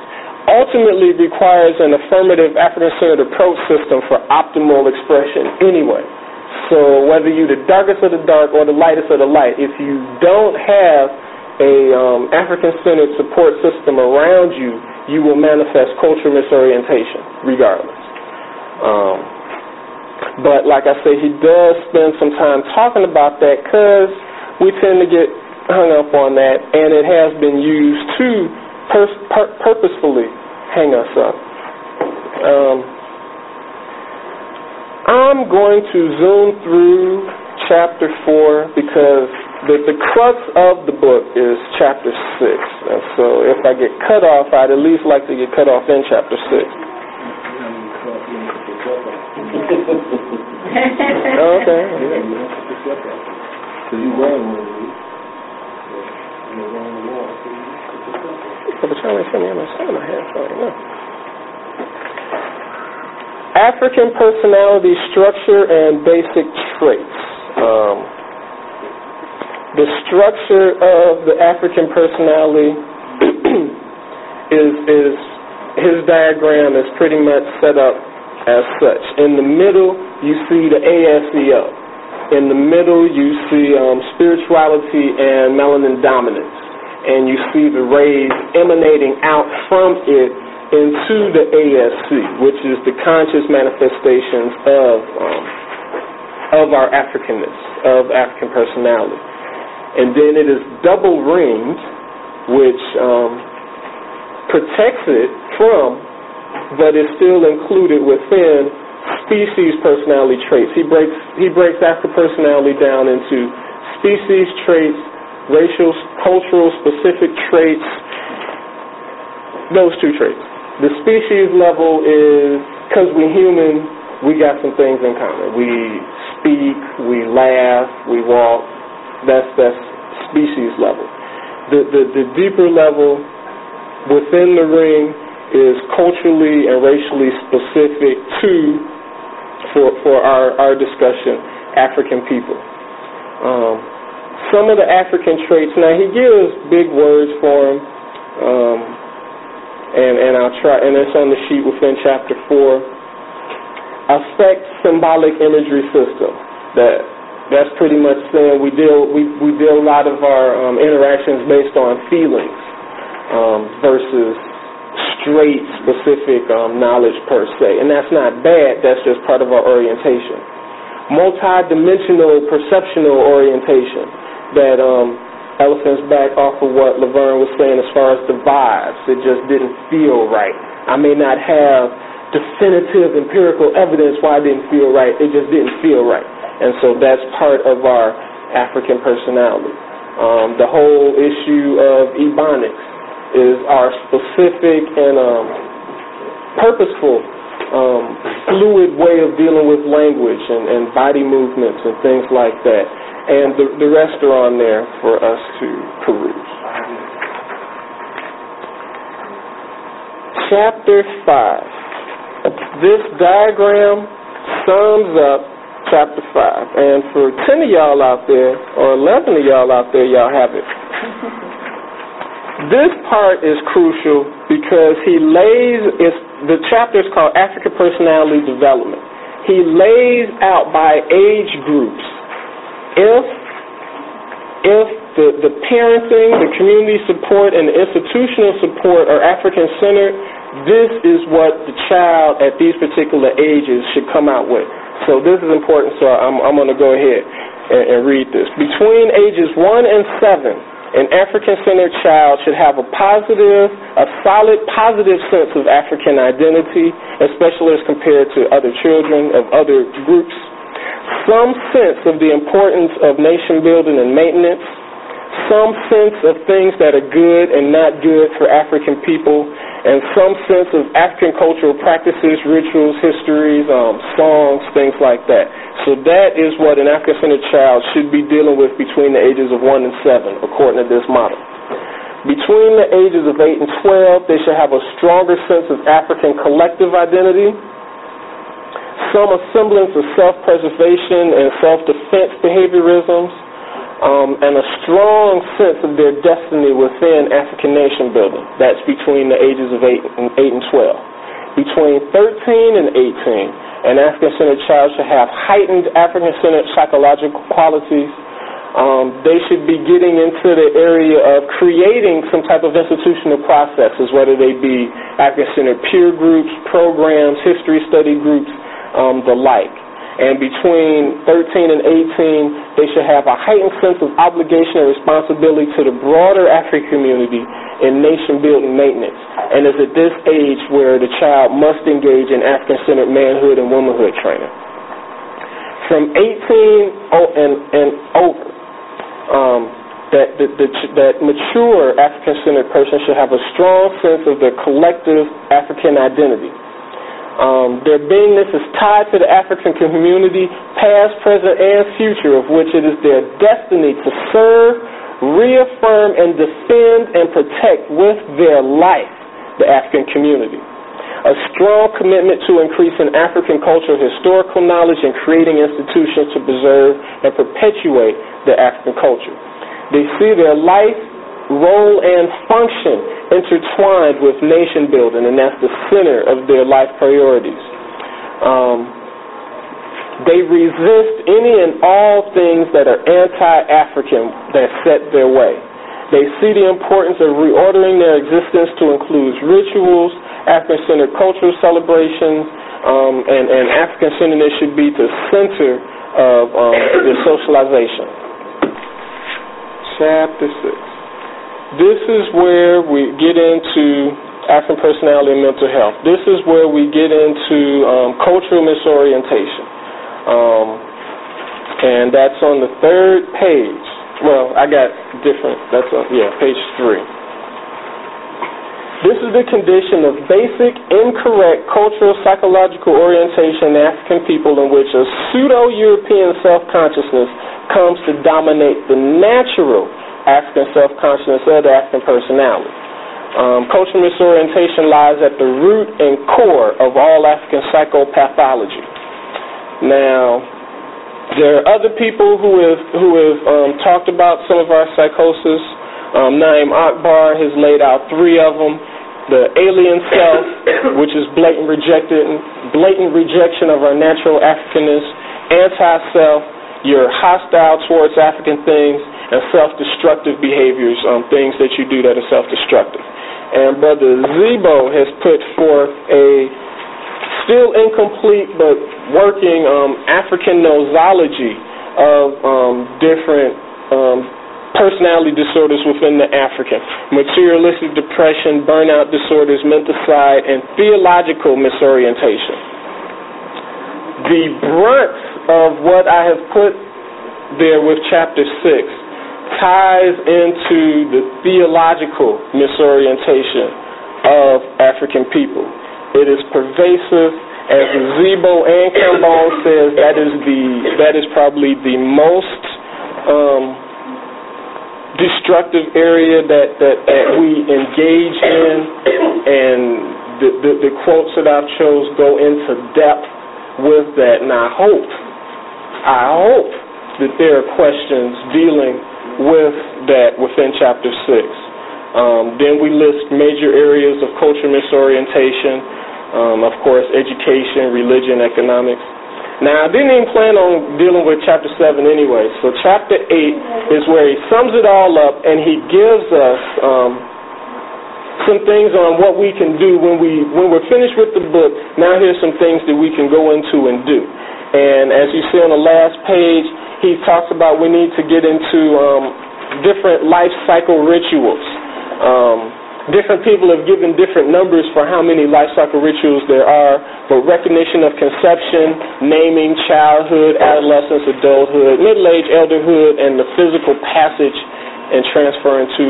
ultimately requires an affirmative African-centered approach system for optimal expression anyway. So whether you're the darkest of the dark or the lightest of the light, if you don't have an African-centered support system around you, you will manifest cultural misorientation regardless. But like I say, he does spend some time talking about that because we tend to get hung up on that, and it has been used to purposefully hang us up. I'm going to zoom through chapter 4 because the crux of the book is chapter 6, and so if I get cut off, I'd at least like to get cut off in chapter 6. Okay. African personality structure and basic traits. The structure of the African personality is his diagram is pretty much set up as such. In the middle, you see the ASEO. In the middle, you see spirituality and melanin dominance, and you see the rays emanating out from it into the ASC, which is the conscious manifestations of our Africanness, of African personality. And then it is double-ringed, which protects it from, but is still included within, species personality traits. He breaks African personality down into species traits, racial, cultural, specific traits, those two traits. The species level is, because we're human, we got some things in common. We speak, we laugh, we walk. That's species level. The deeper level within the ring is culturally and racially specific to, for our discussion, African people. Some of the African traits, now he gives big words for them, and I'll try, and it's on the sheet within chapter 4. Affect symbolic imagery system. That's pretty much saying we deal a lot of our interactions based on feelings versus straight specific knowledge per se, and that's not bad. That's just part of our orientation. Multidimensional perceptional orientation, that elephants back off of what Laverne was saying as far as the vibes. It just didn't feel right. I may not have definitive empirical evidence why it didn't feel right. It just didn't feel right. And so that's part of our African personality. The whole issue of ebonics is our specific and purposeful, fluid way of dealing with language and body movements and things like that. And the rest are on there for us to peruse. Chapter 5. This diagram sums up Chapter 5. And for 10 of y'all out there, or 11 of y'all out there, y'all have it. This part is crucial because he lays, the chapter is called African Personality Development. He lays out by age groups. If the parenting, the community support, and the institutional support are African-centered, this is what the child at these particular ages should come out with. So this is important, so I'm going to go ahead and read this. Between ages 1 and 7, an African-centered child should have a solid positive sense of African identity, especially as compared to other children of other groups. Some sense of the importance of nation building and maintenance. Some sense of things that are good and not good for African people. And some sense of African cultural practices, rituals, histories, songs, things like that. So that is what an African-centered child should be dealing with between the ages of 1 and 7, according to this model. Between the ages of 8 and 12, they should have a stronger sense of African collective identity, some semblance of self-preservation and self-defense behaviorisms, and a strong sense of their destiny within African nation building. That's between the ages of 8 and 12. Between 13 and 18, an African-centered child should have heightened African-centered psychological qualities. They should be getting into the area of creating some type of institutional processes, whether they be African-centered peer groups, programs, history study groups, the like. And between 13 and 18, they should have a heightened sense of obligation and responsibility to the broader African community in nation-building maintenance. And it's at this age where the child must engage in African-centered manhood and womanhood training. From 18 and over, that mature African-centered person should have a strong sense of their collective African identity. Their beingness is tied to the African community, past, present, and future, of which it is their destiny to serve, reaffirm, and defend and protect with their life the African community. A strong commitment to increasing African cultural historical knowledge and creating institutions to preserve and perpetuate the African culture. They see their life, role, and function intertwined with nation building, and that's the center of their life priorities. They resist any and all things that are anti-African that set their way. They see the importance of reordering their existence to include rituals, African-centered cultural celebrations, and African-centeredness should be the center of their socialization. Chapter 6. This is where we get into African personality and mental health. This is where we get into cultural misorientation. And that's on the third page. Well, I got different. That's on, yeah, page 3. This is the condition of basic, incorrect cultural psychological orientation in African people in which a pseudo-European self-consciousness comes to dominate the natural African self-consciousness of the African personality. Cultural misorientation lies at the root and core of all African psychopathology. Now, there are other people who have talked about some of our psychosis. Naeem Akbar has laid out 3 of them. The alien self, which is blatant rejection of our natural Africanness, anti-self, you're hostile towards African things, and self-destructive behaviors, things that you do that are self-destructive. And Brother Zebo has put forth a still incomplete but working African nosology of different personality disorders within the African: materialistic depression, burnout disorders, menticide, and theological misorientation. The brunt of what I have put there with Chapter 6 ties into the theological misorientation of African people. It is pervasive. As Zibo and Kambon says, that is probably the most destructive area that we engage in, and the quotes that I chose go into depth with that. And I hope that there are questions dealing with that within Chapter 6. Then we list major areas of cultural misorientation. Of course, education, religion, economics. Now, I didn't even plan on dealing with Chapter 7 anyway, so Chapter 8 is where he sums it all up, and he gives us some things on what we can do when we're finished with the book. Now here's some things that we can go into and do. And as you see on the last page, he talks about we need to get into different life cycle rituals. Different people have given different numbers for how many life cycle rituals there are, but recognition of conception, naming, childhood, adolescence, adulthood, middle age, elderhood, and the physical passage and transferring to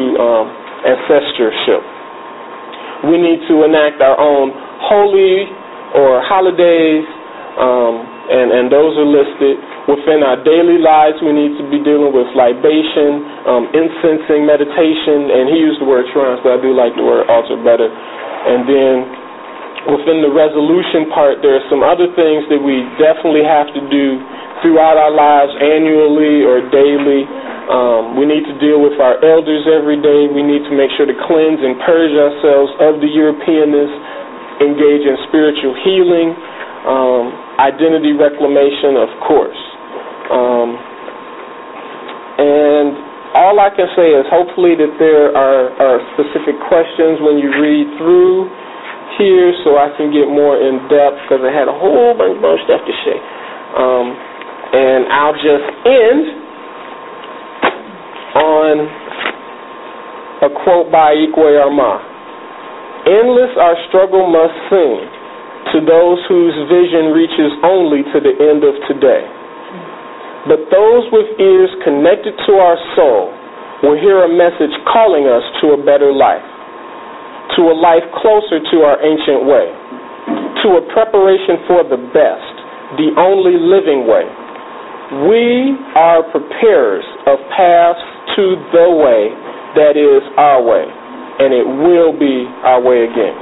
ancestorship. We need to enact our own holy or holidays, and those are listed. Within our daily lives, we need to be dealing with libation, incensing, meditation, and he used the word trance, but I do like the word altar better. And then within the resolution part, there are some other things that we definitely have to do throughout our lives, annually or daily. We need to deal with our elders every day. We need to make sure to cleanse and purge ourselves of the Europeanness, engage in spiritual healing, identity reclamation, of course. And all I can say is hopefully that there are specific questions when you read through here, so I can get more in-depth, because I had a whole bunch of stuff to say. And I'll just end on a quote by Ikwe Arma. "Endless our struggle must seem to those whose vision reaches only to the end of today. But those with ears connected to our soul will hear a message calling us to a better life, to a life closer to our ancient way, to a preparation for the best, the only living way. We are preparers of paths to the way that is our way, and it will be our way again."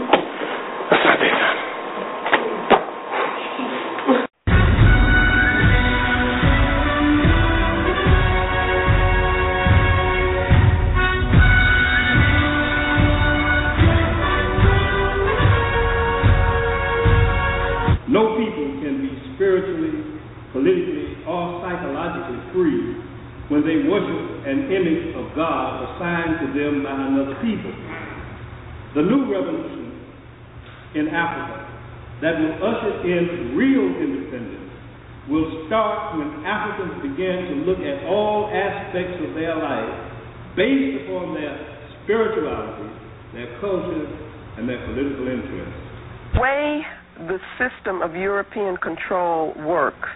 Politically or psychologically free when they worship an image of God assigned to them by another people. The new revolution in Africa that will usher in real independence will start when Africans begin to look at all aspects of their life based upon their spirituality, their culture, and their political interests. The way the system of European control works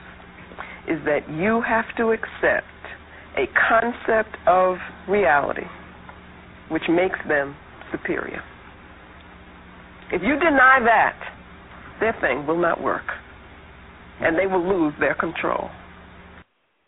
is that you have to accept a concept of reality which makes them superior. If you deny that, their thing will not work, and they will lose their control.